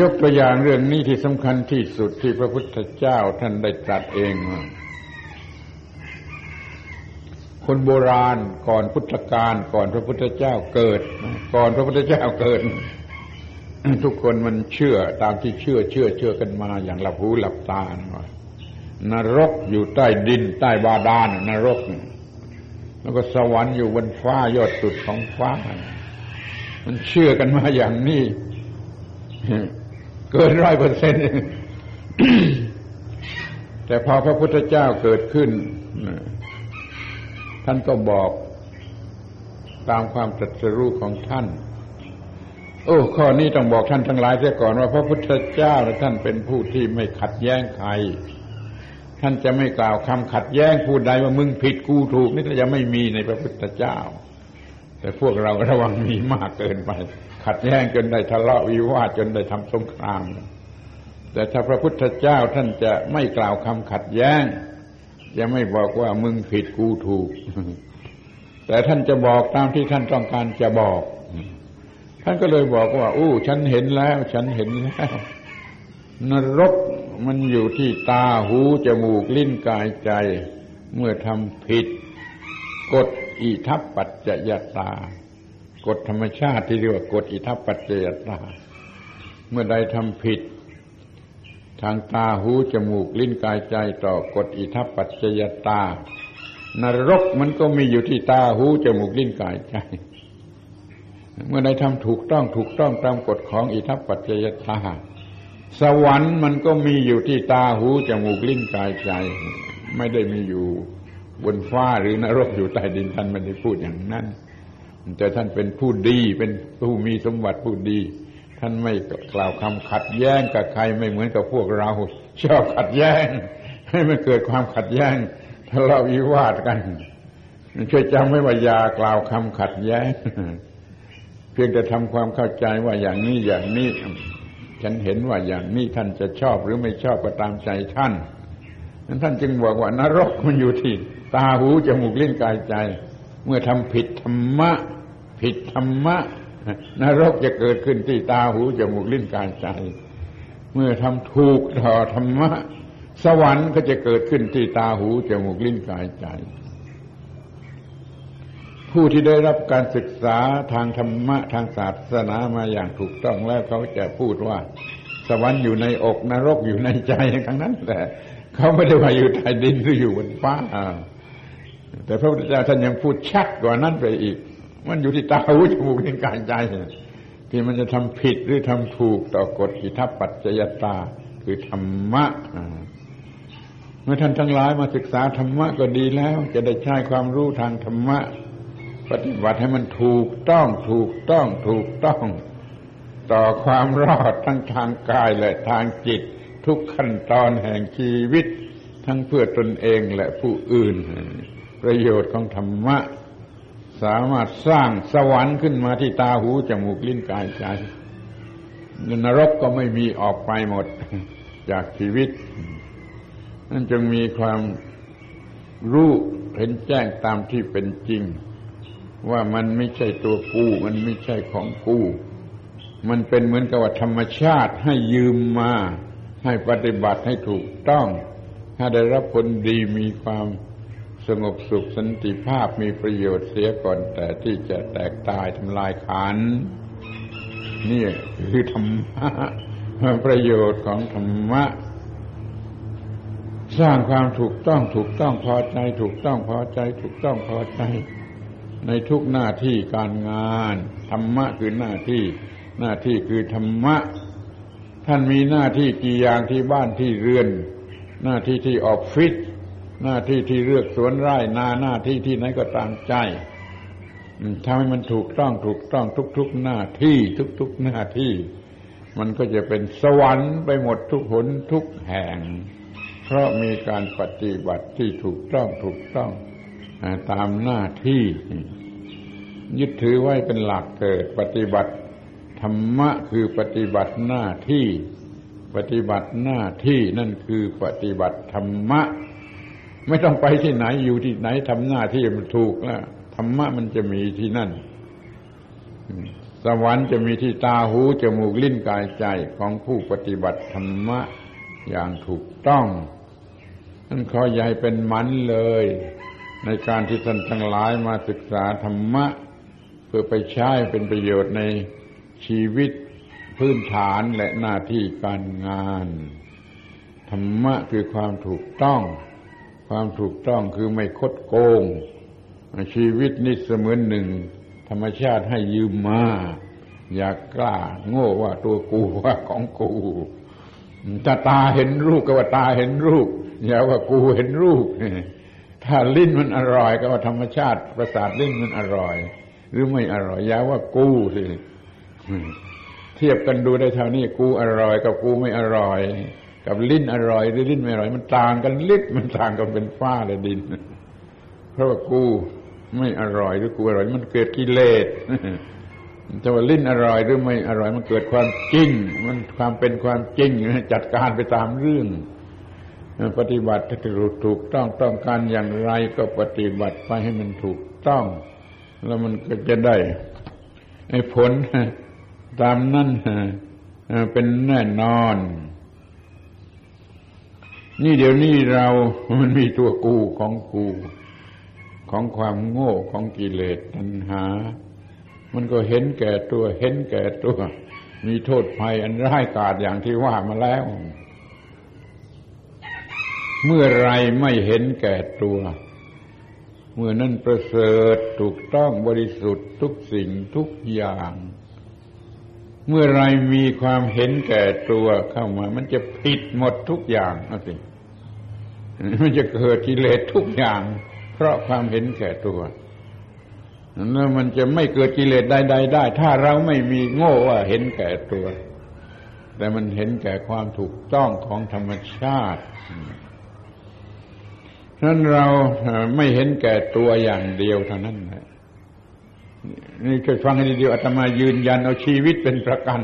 ยกตัวอย่างเรื่องนี้ที่สำคัญที่สุดที่พระพุทธเจ้าท่านได้ตรัสเองคนโบราณก่อนพุทธกาลก่อนพระพุทธเจ้าเกิดทุกคนมันเชื่อตามที่เชื่อกันมาอย่างหลับหูหลับตาว่านรกอยู่ใต้ดินใต้บาดาลนรกแล้วก็สวรรค์อยู่บนฟ้ายอดสุดของฟ้ามันเชื่อกันมาอย่างนี้เกิน 100% แต่พอพระพุทธเจ้าเกิดขึ้นท่านก็บอกตามความตรัสรู้ของท่านข้อนี้ต้องบอกท่านทั้งหลายเสียก่อนว่าพระพุทธเจ้าและท่านเป็นผู้ที่ไม่ขัดแย้งใครท่านจะไม่กล่าวคำขัดแย้งผู้ใดว่ามึงผิดกูถูกนี่จะไม่มีในพระพุทธเจ้าแต่พวกเราระวังมีมากเกินไปขัดแย้งจนได้ทะเลาะวิวาทจนได้ทำสงครามแต่ถ้าพระพุทธเจ้าท่านจะไม่กล่าวคำขัดแย้ง จะไม่บอกว่ามึงผิดกูถูกแต่ท่านจะบอกตามที่ท่านต้องการจะบอกท่านก็เลยบอกว่าอู้ฉันเห็นแล้วฉันเห็นแล้วนรกมันอยู่ที่ตาหูจมูกลิ้นกายใจเมื่อทำผิดกฎอิทัปปัจจยตากฎธรรมชาติที่เรียกว่ากฎอิทัปปัจจยตาเมื่อใดทำผิดทางตาหูจมูกลิ้นกายใจต่อกฎอิทัปปัจจยตานรกมันก็มีอยู่ที่ตาหูจมูกลิ้นกายใจเมื่อใดทำถูกต้องตามกฎของอิทัปปัจจยตาสวรรค์มันก็มีอยู่ที่ตาหูจมูกลิ้นกายใจไม่ได้มีอยู่บนฟ้าหรือนรกอยู่ใต้ดินท่านไม่ได้พูดอย่างนั้นแต่ท่านเป็นผู้ดีเป็นผู้มีสมบัติผู้ดีท่านไม่กล่าวคำขัดแย้งกับใครไม่เหมือนกับพวกเราชอบขัดแย้งให้มันเกิดความขัดแย้งทะเลาะวิวาทกันช่วยจำไว้ว่าอย่ากล่าวคำขัดแย้งเพียงแต่ทำความเข้าใจว่าอย่างนี้ฉันเห็นว่าอย่างนี้ท่านจะชอบหรือไม่ชอบก็ตามใจท่านนั้นท่านจึงบอกว่านรกมันอยู่ที่ตาหูจมูกลิ้นกายใจเมื่อทำผิดธรรมะนรกจะเกิดขึ้นที่ตาหูจมูกลิ้นกายใจเมื่อทำถูกต่อธรรมะสวรรค์ก็จะเกิดขึ้นที่ตาหูจมูกลิ้นกายใจผู้ที่ได้รับการศึกษาทางธรรมะทางศาสนามาอย่างถูกต้องแล้วเขาจะพูดว่าสวรรค์อยู่ในอกนรกอยู่ในใจทั้งนั้นแหละเขาไม่ได้ว่าอยู่ใต้ดินหรืออยู่บนฟ้าแต่พระพุทธเจ้าท่านยังพูดชัดกว่านั้นไปอีกมันอยู่ที่ตาหูจมูกลิ้นกายใจที่มันจะทำผิดหรือทำถูกต่อกฎอิทัปปัจจยตาคือธรรมะเมื่อท่านทั้งหลายมาศึกษาธรรมะก็ดีแล้วจะได้ใช้ความรู้ทางธรรมะปฏิบัติให้มันถูกต้องต่อความรอดทั้งทางกายและทางจิตทุกขั้นตอนแห่งชีวิตทั้งเพื่อตนเองและผู้อื่นประโยชน์ของธรรมะสามารถสร้างสวรรค์ขึ้นมาที่ตาหูจมูกลิ้นกายใจนรกก็ไม่มีออกไปหมดจากชีวิตนั่นจึงมีความรู้เห็นแจ้งตามที่เป็นจริงว่ามันไม่ใช่ตัวกูมันไม่ใช่ของกูมันเป็นเหมือนกับว่าธรรมชาติให้ยืมมาให้ปฏิบัติให้ถูกต้องให้ได้รับผลดีมีความสงบสุขสันติภาพมีประโยชน์เสียก่อนแต่ที่จะแตกตายทำลายขันธ์นี่คือธรรมะประโยชน์ของธรรมะสร้างความถูกต้องพอใจถูกต้องพอใจในทุกหน้าที่การงานธรรมะคือหน้าที่คือธรรมะท่านมีหน้าที่กี่อย่างที่บ้านที่เรือนหน้าที่ที่ออฟฟิศหน้าที่ที่เลือกสวนไร่นาหน้าที่ที่ไหนก็ตามใจทำให้มันถูกต้องทุกๆหน้าที่ทุกๆหน้าที่มันก็จะเป็นสวรรค์ไปหมดทุกหนทุกแห่งเพราะมีการปฏิบัติที่ถูกต้องตามหน้าที่ยึดถือไว้เป็นหลักเกิดปฏิบัติธรรมะคือปฏิบัติหน้าที่นั่นคือปฏิบัติธรรมะไม่ต้องไปที่ไหนอยู่ที่ไหนทำหน้าที่มันถูกแล้วธรรมะมันจะมีที่นั่นสวรรค์จะมีที่ตาหูจมูกลิ้นกายใจของผู้ปฏิบัติธรรมะอย่างถูกต้องนั่นขออย่าให้เป็นมันเลยในการที่ท่านทั้งหลายมาศึกษาธรรมะเพื่อไปใช้เป็นประโยชน์ในชีวิตพื้นฐานและหน้าที่การงานธรรมะคือความถูกต้องคือไม่คดโกงชีวิตนี่เสมือนหนึ่งธรรมชาติให้ยืมมาอย่ากล้าโง่ว่าตัวกูว่าของกูถ้าตาเห็นรูปก็ว่าตาเห็นรูปอย่าว่ากูเห็นรูปถ้าลิ้นมันอร่อยก็ว่าธรรมชาติประสาทลิ้นมันอร่อยหรือไม่อร่อยอย่าว่ากูสิเทียบกันดูได้เท่านี้กูอร่อยกับกูไม่อร่อยกับลิ้นอร่อยหรือลิ้นไม่อร่อยมันต่างกันลิบมันต่างกันเป็นฟ้าและดินเพราะว่ากูไม่อร่อยหรือกูอร่อยมันเกิดกิเลสแต่ว่าลิ้นอร่อยหรือไม่อร่อยมันเกิดความจริงมันความเป็นความจริงจัดการไปตามเรื่อง ปฏิบัติถูกต้องต้องการอย่างไรก็ปฏิบัติไปให้มันถูกต้องแล้วมันก็จะได้ผลตามนั้นเป็นแน่นอนนี่เดี๋ยวนี้เรามันมีตัวกูของความโง่ของกิเลสตัณหามันก็เห็นแก่ตัวมีโทษภัยอันร้ายกาจอย่างที่ว่ามาแล้วเมื่อไรไม่เห็นแก่ตัวเมื่อนั้นประเสริฐถูกต้องบริสุทธิ์ทุกสิ่งทุกอย่างเมื่อไรมีความเห็นแก่ตัวเข้ามามันจะผิดหมดทุกอย่างเอาสิมันจะเกิดกิเลสทุกอย่างเพราะความเห็นแก่ตัวแล้วมันจะไม่เกิดกิเลสใดๆได้ถ้าเราไม่มีโง่ว่าเห็นแก่ตัวแต่มันเห็นแก่ความถูกต้องของธรรมชาติฉะนั้นเราไม่เห็นแก่ตัวอย่างเดียวเท่านั้นแหละนี่เคยฟังให้ดีเดียวอาตมายืนยันเอาชีวิตเป็นประกัน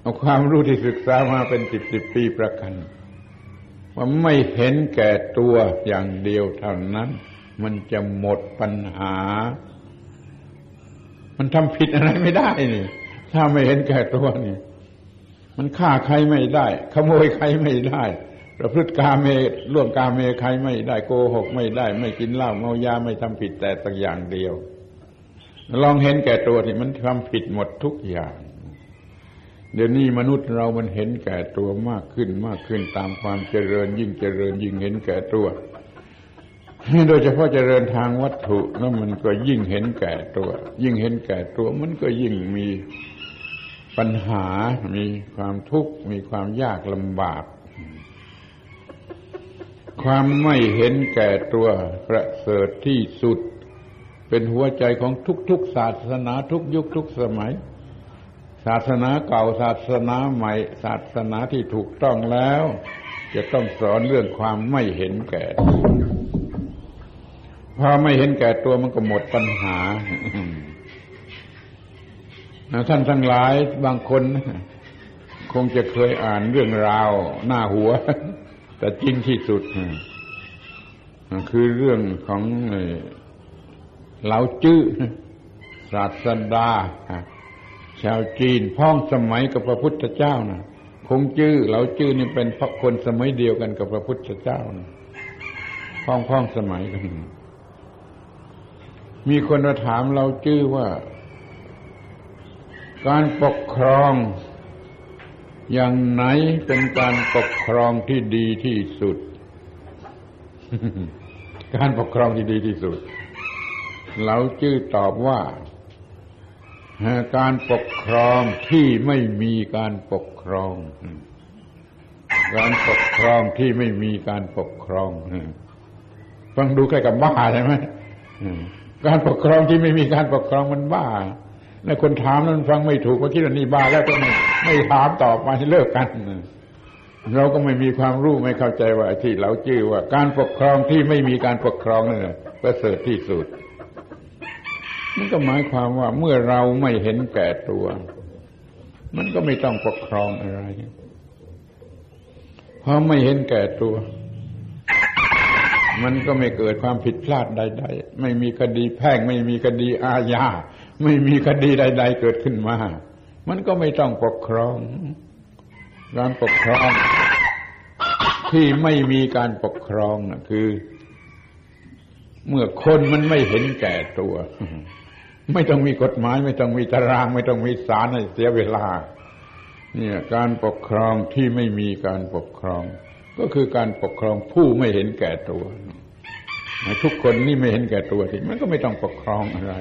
เอาความรู้ที่ศึกษามาเป็น10ปีประกันว่าไม่เห็นแก่ตัวอย่างเดียวเท่านั้นมันจะหมดปัญหามันทำผิดอะไรไม่ได้นี่ถ้าไม่เห็นแก่ตัวนี่มันฆ่าใครไม่ได้ขโมยใครไม่ได้ประพฤติกาเมล่วงกาเมใครไม่ได้โกหกไม่ได้ไม่กินเหล้าเมายาไม่ทำผิดแต่สักอย่างเดียวลองเห็นแก่ตัวที่มันทำผิดหมดทุกอย่างเดี๋ยวนี้มนุษย์เรามันเห็นแก่ตัวมากขึ้นตามความเจริญยิ่งเจริญยิ่งเห็นแก่ตัวโดยเฉพาะเจริญทางวัตถุแล้วมันก็ยิ่งเห็นแก่ตัวมันก็ยิ่งมีปัญหามีความทุกข์มีความยากลำบากความไม่เห็นแก่ตัวประเสริฐที่สุดเป็นหัวใจของทุกๆศาสนาทุกยุคทุกสมัยศาสนาเก่าศาสนาใหม่ศาสนาที่ถูกต้องแล้วจะต้องสอนเรื่องความไม่เห็นแก่ตัวพอไม่เห็นแก่ตัวมันก็หมดปัญหา ท่านทั้งหลายบางคนคงจะเคยอ่านเรื่องราวหน้าหัวแต่จริงที่สุดคือเรื่องของเหลาจื้อศาสดาชาวจีนพ้องสมัยกับพระพุทธเจ้านะคงจื้อเหลาจื้อนี่เป็นคนสมัยเดียวกันกับพระพุทธเจ้านะพ้องสมัยกันมีคนมาถามเหลาจื้อว่าการปกครองอย่างไหนเป็นการปกครองที่ดีที่สุด การปกครองที่ดีที่สุดเหลาจื้อตอบว่าการปกครองที่ไม่มีการปกครองฟังดูใกล้กับบ้าใช่ไหมการปกครองที่ไม่มีการปกครองมันบ้าแล้วคนถามนั้นฟังไม่ถูกว่าคิดว่านี่บ้าแล้วก็ไม่ถามต่อไปเลิกกันเราก็ไม่มีความรู้ไม่เข้าใจว่าที่เหลาจื้อว่าการปกครองที่ไม่มีการปกครองนั่นประเสริฐที่สุดมันก็หมายความว่าเมื่อเราไม่เห็นแก่ตัวมันก็ไม่ต้องปกครองอะไรเพราะไม่เห็นแก่ตัวมันก็ไม่เกิดความผิดพลาดใดๆไม่มีคดีแพ่งไม่มีคดีอาญาไม่มีคดีใดๆเกิดขึ้นมามันก็ไม่ต้องปกครองการปกครองที่ไม่มีการปกครองนะคือเมื่อคนมันไม่เห็นแก่ตัวไม่ต้องมีกฎหมายไม่ต้องมีตารางไม่ต้องมีศาลให้เสียเวลาเนี่ยการปกครองที่ไม่มีการปกครองก็คือการปกครองผู้ไม่เห็นแก่ตัวทุกคนนี่ไม่เห็นแก่ตัวสิมันก็ไม่ต้องปกครองอะไร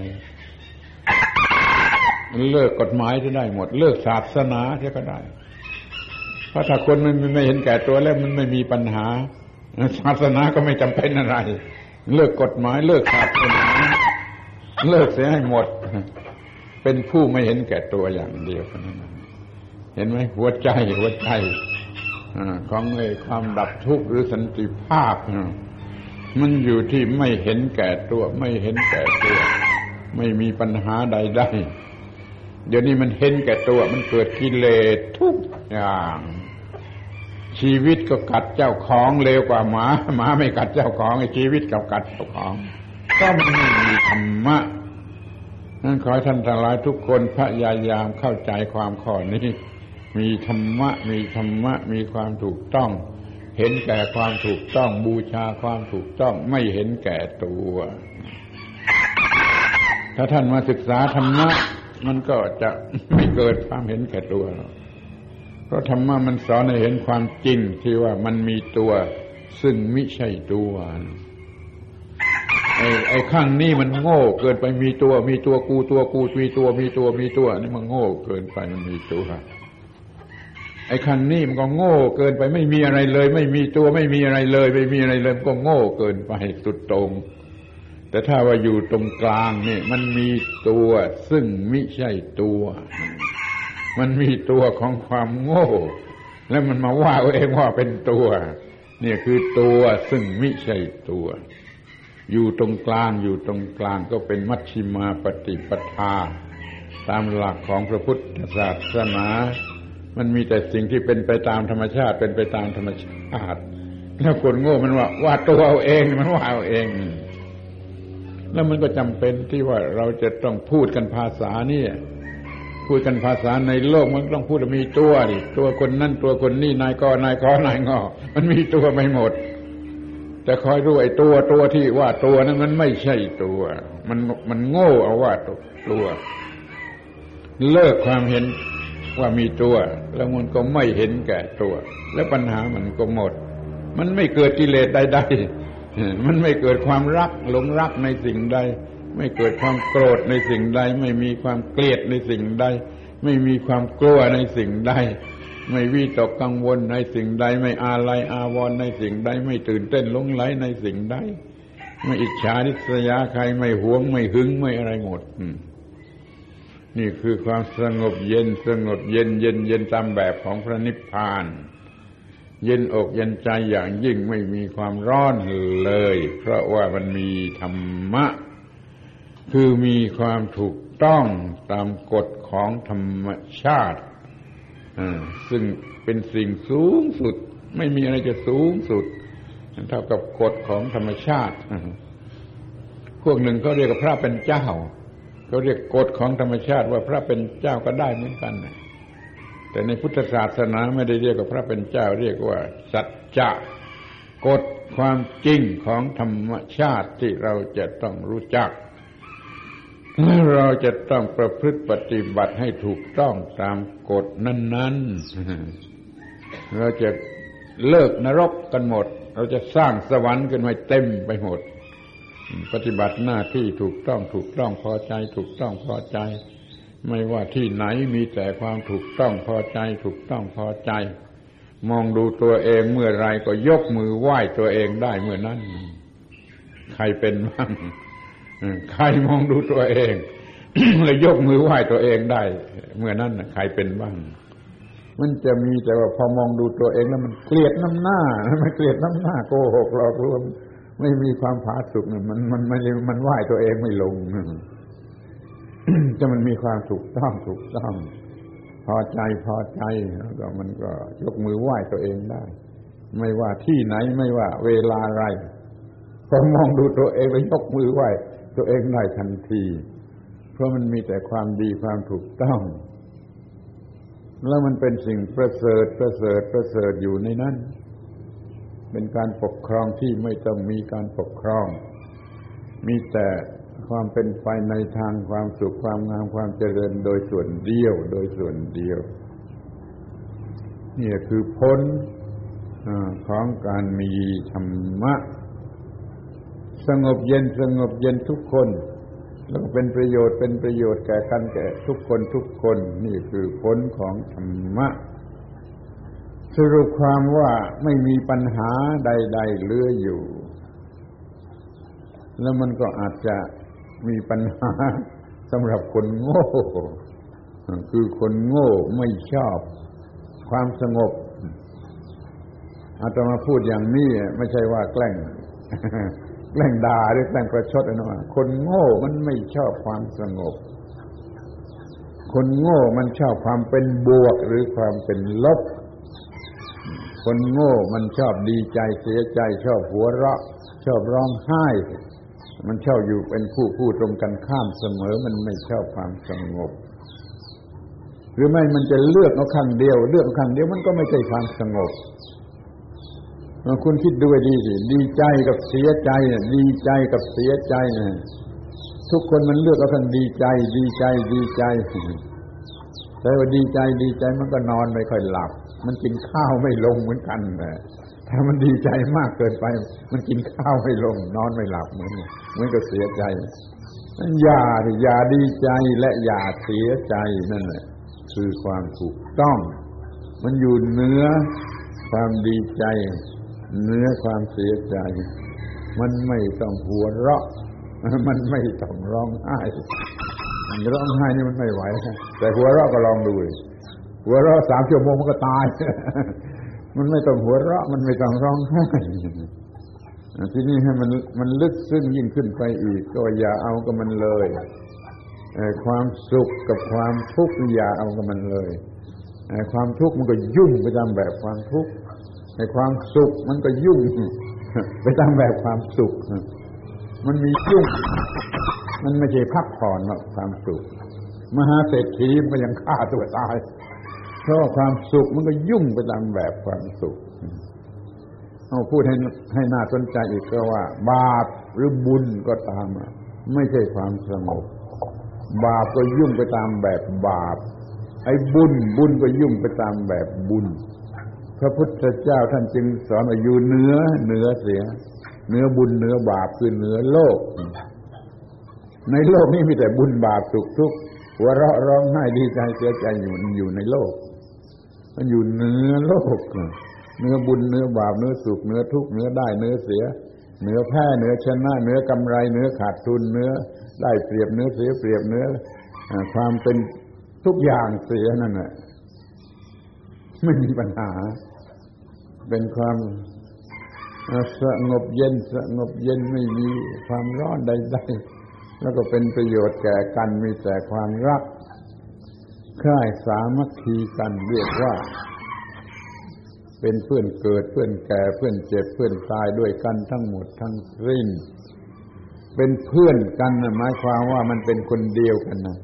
เลิกกฎหมายจะได้หมดเลิกศาสนาจะก็ได้เพราะถ้าคนมันไม่เห็นแก่ตัวแล้วมันไม่มีปัญหาศาสนาก็ไม่จำเป็นอะไรเลิกกฎหมายเลิกศาสนาเลิกเสียให้หมดเป็นผู้ไม่เห็นแก่ตัวอย่างเดียวกันเห็นไหมหัวใจของความดับทุกข์หรือสันติภาพมันอยู่ที่ไม่เห็นแก่ตัวไม่มีปัญหาใดๆเดี๋ยวนี้มันเห็นแก่ตัวมันเกิดกิเลสทุกอย่าง ชีวิตก็กัดเจ้าของเร็วกว่าหมาหมาไม่กัดเจ้าของชีวิตกับกัดเจ้าของก็ไม่มีธรรมะนั่นขอให้ท่านทั้งหลายทุกคนพยายามเข้าใจความข้อนี้มีธรรมะมีความถูกต้องเห็นแก่ความถูกต้องบูชาความถูกต้องไม่เห็นแก่ตัวถ้าท่านมาศึกษาธรรมะมันก็จะไม่เกิดความเห็นแก่ตัวเพราะธรรมะมันสอนให้เห็นความจริงที่ว่ามันมีตัวซึ่งไม่ใช่ตัวไอ้ข้างนี้มันโง่เกินไปมีตัวกูมีตัวนี่มันโง่เกินไปมันมีตัวไอ้ข้างนี้มันก็โง่เกินไปไม่มีอะไรเลยไม่มีตัวไม่มีอะไรเลยมันก็โง่เกินไปสุดตรงแต่ถ้าว่าอยู่ตรงกลางนี่มันมีตัวซึ่งไม่ใช่ตัวมันมีตัวของความโง่แล้วมันมาว่าเองว่าเป็นตัวนี่คือตัวซึ่งไม่ใช่ตัวอยู่ตรงกลางก็เป็นมัชฌิมาปฏิปทาตามหลักของพระพุทธศาสนามันมีแต่สิ่งที่เป็นไปตามธรรมชาติแล้วคนโง่มันว่าตัวเอาเองแล้วมันก็จำเป็นที่ว่าเราจะต้องพูดกันภาษานี่พูดกันภาษาในโลกมันต้องพูดมีตัวดิตัวคนนั่นตัวคนนี่นายกนายขอนายงอมันมีตัวไปหมดแต่คอยรู้ไอ้ตัวที่ว่าตัวนั้นมันไม่ใช่ตัวมันโง่เอาว่าตัวเลิกความเห็นว่ามีตัวแล้วมันก็ไม่เห็นแก่ตัวแล้วปัญหามันก็หมดมันไม่เกิดกิเลสใดๆมันไม่เกิดความรักหลงรักในสิ่งใดไม่เกิดความโกรธในสิ่งใดไม่มีความเกลียดในสิ่งใดไม่มีความกลัวในสิ่งใดไม่วิตกกังวลในสิ่งใดไม่อาลัยอาวรณ์ในสิ่งใดไม่ตื่นเต้นหลงไหลในสิ่งใดไม่อิจฉาริษยาใครไม่หวงไม่หึงไม่อะไรหมดนี่คือความสงบเย็นเย็นตามแบบของพระนิพพานเย็นอกเย็นใจอย่างยิ่งไม่มีความร้อนเลยเพราะว่ามันมีธรรมะคือมีความถูกต้องตามกฎของธรรมชาติซึ่งเป็นสิ่งสูงสุดไม่มีอะไรจะสูงสุดเท่ากับกฎของธรรมชาติพวกหนึ่งเขาเรียกพระเป็นเจ้าเขาเรียกกฎของธรรมชาติว่าพระเป็นเจ้าก็ได้เหมือนกันแต่ในพุทธศาสนาไม่ได้เรียกว่าพระเป็นเจ้าเรียกว่าสัจจะกฎความจริงของธรรมชาติที่เราจะต้องรู้จักและเราจะต้องประพฤติปฏิบัติให้ถูกต้องตามกฎนั้นๆเราจะเลิกนรกกันหมดเราจะสร้างสวรรค์กันมาเต็มไปหมดปฏิบัติหน้าที่ถูกต้องพอใจไม่ว่าที่ไหนมีแต่ความถูกต้องพอใจมองดูตัวเองเมื่อไรก็ยกมือไหว้ตัวเองได้เมื่อนั้นใครเป็นบ้างใครมองดูตัวเอง แล้วยกมือไหว้ตัวเองได้เมื่อนั้นใครเป็นบ้างมันจะมีแต่ว่าพอมองดูตัวเองแล้วมันเกลียดน้ำหน้าโกหกหลอกลวงไม่มีความผาสุกมันไหว้ตัวเองไม่ลง จะมันมีความถูกต้องพอใจแล้วก็มันก็ยกมือไหว้ตัวเองได้ไม่ว่าที่ไหนไม่ว่าเวลาไรพอมองดูตัวเองแล้วยกมือไหว้ตัวเองได้ทันทีเพราะมันมีแต่ความดีความถูกต้องแล้วมันเป็นสิ่งประเสริฐอยู่ในนั้นเป็นการปกครองที่ไม่ต้องมีการปกครองมีแต่ความเป็นไปในทางความสุขความงามความเจริญโดยส่วนเดียวนี่คือผลของการมีธรรมะสงบเย็นทุกคนแล้วเป็นประโยชน์แก่กันแก่ทุกคนนี่คือผลของธรรมะสรุปความว่าไม่มีปัญหาใดๆเหลืออยู่แล้วมันก็อาจจะมีปัญหาสำหรับคนโง่คือคนโง่ไม่ชอบความสงบอาตมาพูดอย่างนี้ไม่ใช่ว่าแกล้งด่าหรือแกล้งประชดนะว่าคนโง่มันไม่ชอบความสงบคนโง่มันชอบความเป็นบวกหรือความเป็นลบ คนโง่มันชอบดีใจเสียใจชอบหัวเราะชอบร้องไห้มันชอบอยู่เป็นคู่ตรงกันข้ามเสมอมันไม่ชอบความสงบหรือไม่มันจะเลือกเอาข้างเดียวเลือกข้างเดียวมันก็ไม่ใช่ความสงบคุณคิดดูดีสิดีใจกับเสียใจเนี่ยดีใจกับเสียใจเนี่ยทุกคนมันเลือกเอาข้างดีใจดีใจดีใจแต่ว่าดีใจดีใจมันก็นอนไม่ค่อยหลับมันกินข้าวไม่ลงเหมือนกันนะถ้ามันดีใจมากเกินไปมันกินข้าวไม่ลงนอนไม่หลับเหมือนกับเสียใจอย่าดีใจและอย่าเสียใจนั่นแหละคือความถูกต้องมันอยู่เหนือความดีใจเหนือความเสียใจมันไม่ต้องหัวเราะมันไม่ต้องร้องไห้ร้องไห้นี่มันไม่ไหวแต่หัวเราะก็ลองดูหัวเราะ3 ชั่วโมงมันก็ตายมันไม่ต้องหัวเราะมันไม่ต้องร้องไห้ที่นี่ให้มันลึกซึ้งยิ่งขึ้นไปอีกก็อย่าเอากับมันเลยความสุขกับความทุกข์อย่าเอากับมันเลยความทุกข์มันก็ยุ่งไปตามแบบความทุกข์ในความสุขมันก็ยุ่งไปตามแบบความสุขมันมียุ่งมันไม่ใช่พักผ่อนหรอกความสุขมหาเศรษฐีมันยังฆ่าตัวตายเพราะความสุขมันก็ยุ่งไปตามแบบความสุขเอาพูดให้น่าสนใจอีกก็ว่าบาปหรือบุญก็ตามไม่ใช่ความสงบบาปก็ยุ่งไปตามแบบบาปไอ้บุญก็ยุ่งไปตามแบบบุญพระพุทธเจ้าท่านจึงสอนอยู่เหนือเสียเหนือบุญเหนือบาปคือเหนือโลกในโลกนี้มีแต่บุญบาปสุขทุกข์หัวเราะร้องไห้ดีใจเสียใจอยู่ในโลกมันอยู่เหนือโลกเหนือบุญเหนือบาปเหนือสุขเหนือทุกข์เหนือได้เหนือเสียเหนือแพ้เหนือชนะเหนือกำไรเหนือขาดทุนเหนือได้เปรียบเหนือเสียเปรียบเหนือความเป็นทุกอย่างเสียนั่นแหละไม่มีปัญหาเป็นความสงบเย็นสงบเย็นไม่มีความร้อนใดๆแล้วก็เป็นประโยชน์แก่กันมีแต่ความรักใคร่สามัคคีกันเรียกว่าเป็นเพื่อนเกิดเพื่อนแก่เพื่อนเจ็บเพื่อนตายด้วยกันทั้งหมดทั้งสิ้นเป็นเพื่อนกันหมายความว่ามันเป็นคนเดียวกันนะ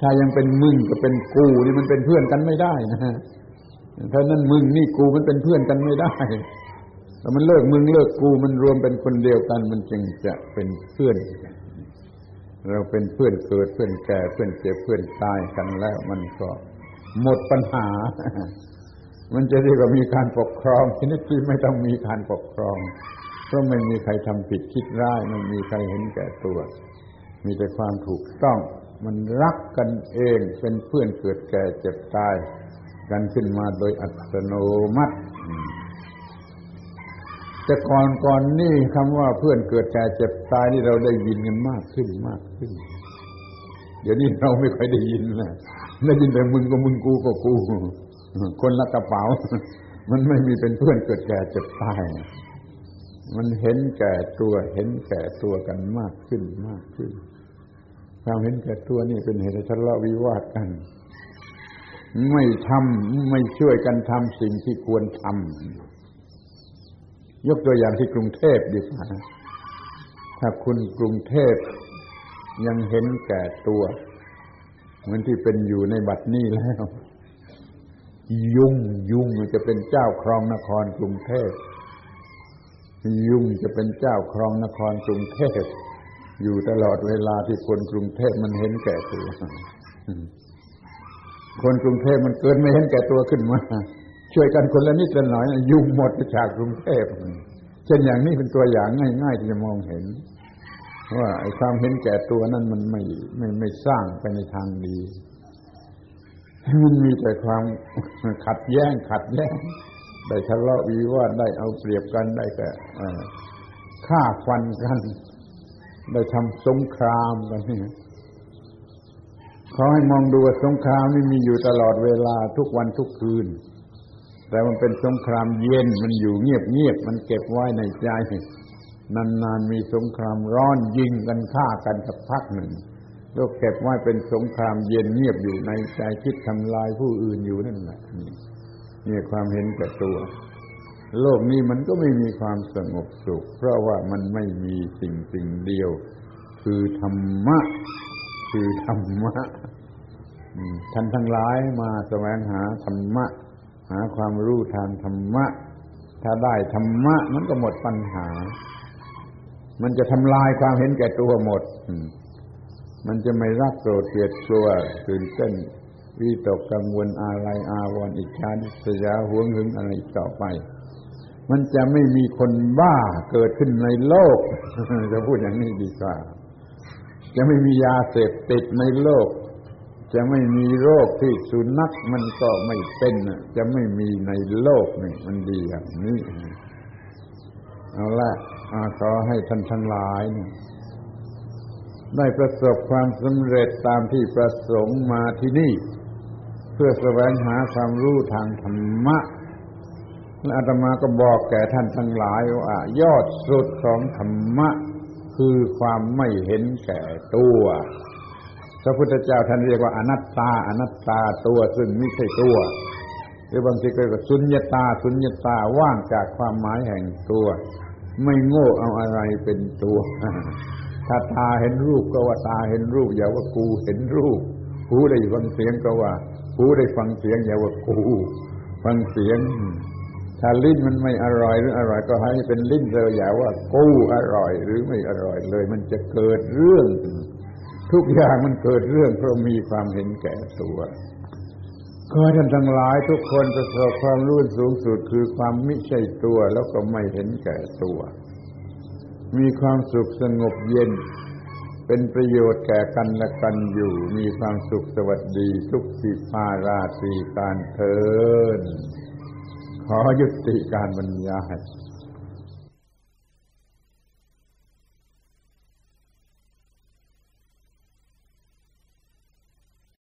ถ้ายังเป็นมึงก็เป็นกูนี่มันเป็นเพื่อนกันไม่ได้นะถ้านั่นมึงนี่กูมันเป็นเพื่อนกันไม่ได้แต่มันเลิกมึงเลิกกูมันรวมเป็นคนเดียวกันมันจึงจะเป็นเพื่อนเราเป็นเพื่อนเกิดเพื่อนแก่เพื่อนเจ็บเพื่อนตายกันแล้วมันก็หมดปัญหามันจะเรียกว่ามีการปกครองชนิดที่ไม่ต้องมีการปกครองเพราะไม่มีใครทำผิดคิดร้ายไม่มีใครเห็นแก่ตัวมีแต่ความถูกต้องมันรักกันเองเป็นเพื่อนเกิดแก่เจ็บตายกันขึ้นมาโดยอัตโนมัติแต่ก่อนนี่คำว่าเพื่อนเกิดแก่เจ็บตายนี่เราได้ยินกันมากขึ้นมากขึ้นเดี๋ยวนี้เราไม่ค่อยได้ยินนะได้ยินแต่มึงก็มึงกูก็กูคนละกระเป๋ามันไม่มีเป็นเพื่อนเกิดแก่เจ็บตายมันเห็นแก่ตัวเห็นแก่ตัวกันมากขึ้นมากขึ้นความเห็นแก่ตัวนี่เป็นเหตุให้ทะเลาะวิวาทกันไม่ทำไม่ช่วยกันทำสิ่งที่ควรทำยกตัวอย่างที่กรุงเทพดีกว่าถ้าคุณกรุงเทพยังเห็นแก่ตัวเหมือนที่เป็นอยู่ในบัดนี้แล้วยุ่งจะเป็นเจ้าครองนครกรุงเทพยุ่งจะเป็นเจ้าครองนครกรุงเทพอยู่ตลอดเวลาที่คนกรุงเทพมันเห็นแก่ตัวคนกรุงเทพมันเกิดไม่เห็นแก่ตัวขึ้นมาช่วยกันคนละนิดละหน่อยยุ่งหมดประชากรุงเทพเช่นอย่างนี้เป็นตัวอย่างง่ายๆที่จะมองเห็นว่าไอ้ความเห็นแก่ตัวนั้นมันไม่สร้างไปในทางดีมันมีแต่ความขัดแย้งได้ทะเลาะวิวาทได้เอาเปรียบกันได้แต่ฆ่าฟันกันได้ทำสงครามกันนี่ขอให้มองดูว่าสงครามนี่มีอยู่ตลอดเวลาทุกวันทุกคืนแต่มันเป็นสงครามเย็นมันอยู่เงียบๆมันเก็บไว้ในใจนานๆมีสงครามร้อนยิงกันฆ่ากันสักพักหนึ่งแล้วเก็บไว้เป็นสงครามเย็นเงียบอยู่ในใจคิดทำลายผู้อื่นอยู่นั่นแหละ มีความเห็นแก่ตัวโลกนี้มันก็ไม่มีความสงบสุขเพราะว่ามันไม่มีสิ่งเดียวคือธรรมะท่านทั้งหลายมาแสวงหาธรรมะหาความรู้ทางธรรมะถ้าได้ธรรมะมันก็หมดปัญหามันจะทำลายความเห็นแก่ตัวหมดมันจะไม่รักโกรธเกลียดกลัวตื่นเต้นวิตกกังวลอะไรอาวรณ์อิจฉาริษยาหวงหึงอะไรต่อไปมันจะไม่มีคนบ้าเกิดขึ้นในโลกจะพูดอย่างนี้ดีกว่าจะไม่มียาเสพติดในโลกจะไม่มีโรคที่สุนัขมันก็ไม่เป็นจะไม่มีในโลกนี่มันดีอย่างนี้เอาละขอให้ท่านทั้งหลายได้ประสบความสำเร็จตามที่ประสงค์มาที่นี่เพื่อแสวงหาความรู้ทางธรรมะและอาตมาก็บอกแก่ท่านทั้งหลายว่ายอดสุดของธรรมะคือความไม่เห็นแก่ตัวพระพุทธเจ้าท่านเรียกว่าอนัตตาตัวซึ่งไม่ใช่ตัวหรือบางทีก็เรียกว่าสุญญตาว่างจากความหมายแห่งตัวไม่โง่เอาอะไรเป็นตัวถ้าตาเห็นรูปก็ว่าตาเห็นรูปอย่าว่ากูเห็นรูปหูได้ฟังเสียงก็ว่าหูได้ฟังเสียงอย่าว่ากูฟังเสียงถ้าลิ้นมันไม่อร่อยหรืออร่อยก็ให้เป็นลิ้นเราอย่าว่ากูอร่อยหรือไม่อร่อยเลยมันจะเกิดเรื่องทุกอย่างมันเกิดเรื่องเพราะมีความเห็นแก่ตัวขอท่านทั้งหลายทุกคนประสบความรู้สูงสุดคือความไม่ใช่ตัวแล้วก็ไม่เห็นแก่ตัวมีความสุขสงบเย็นเป็นประโยชน์แก่กันและกันอยู่มีความสุขสวัสดีทุกสิภาราตรีการเทินขอยุติการบรรยาย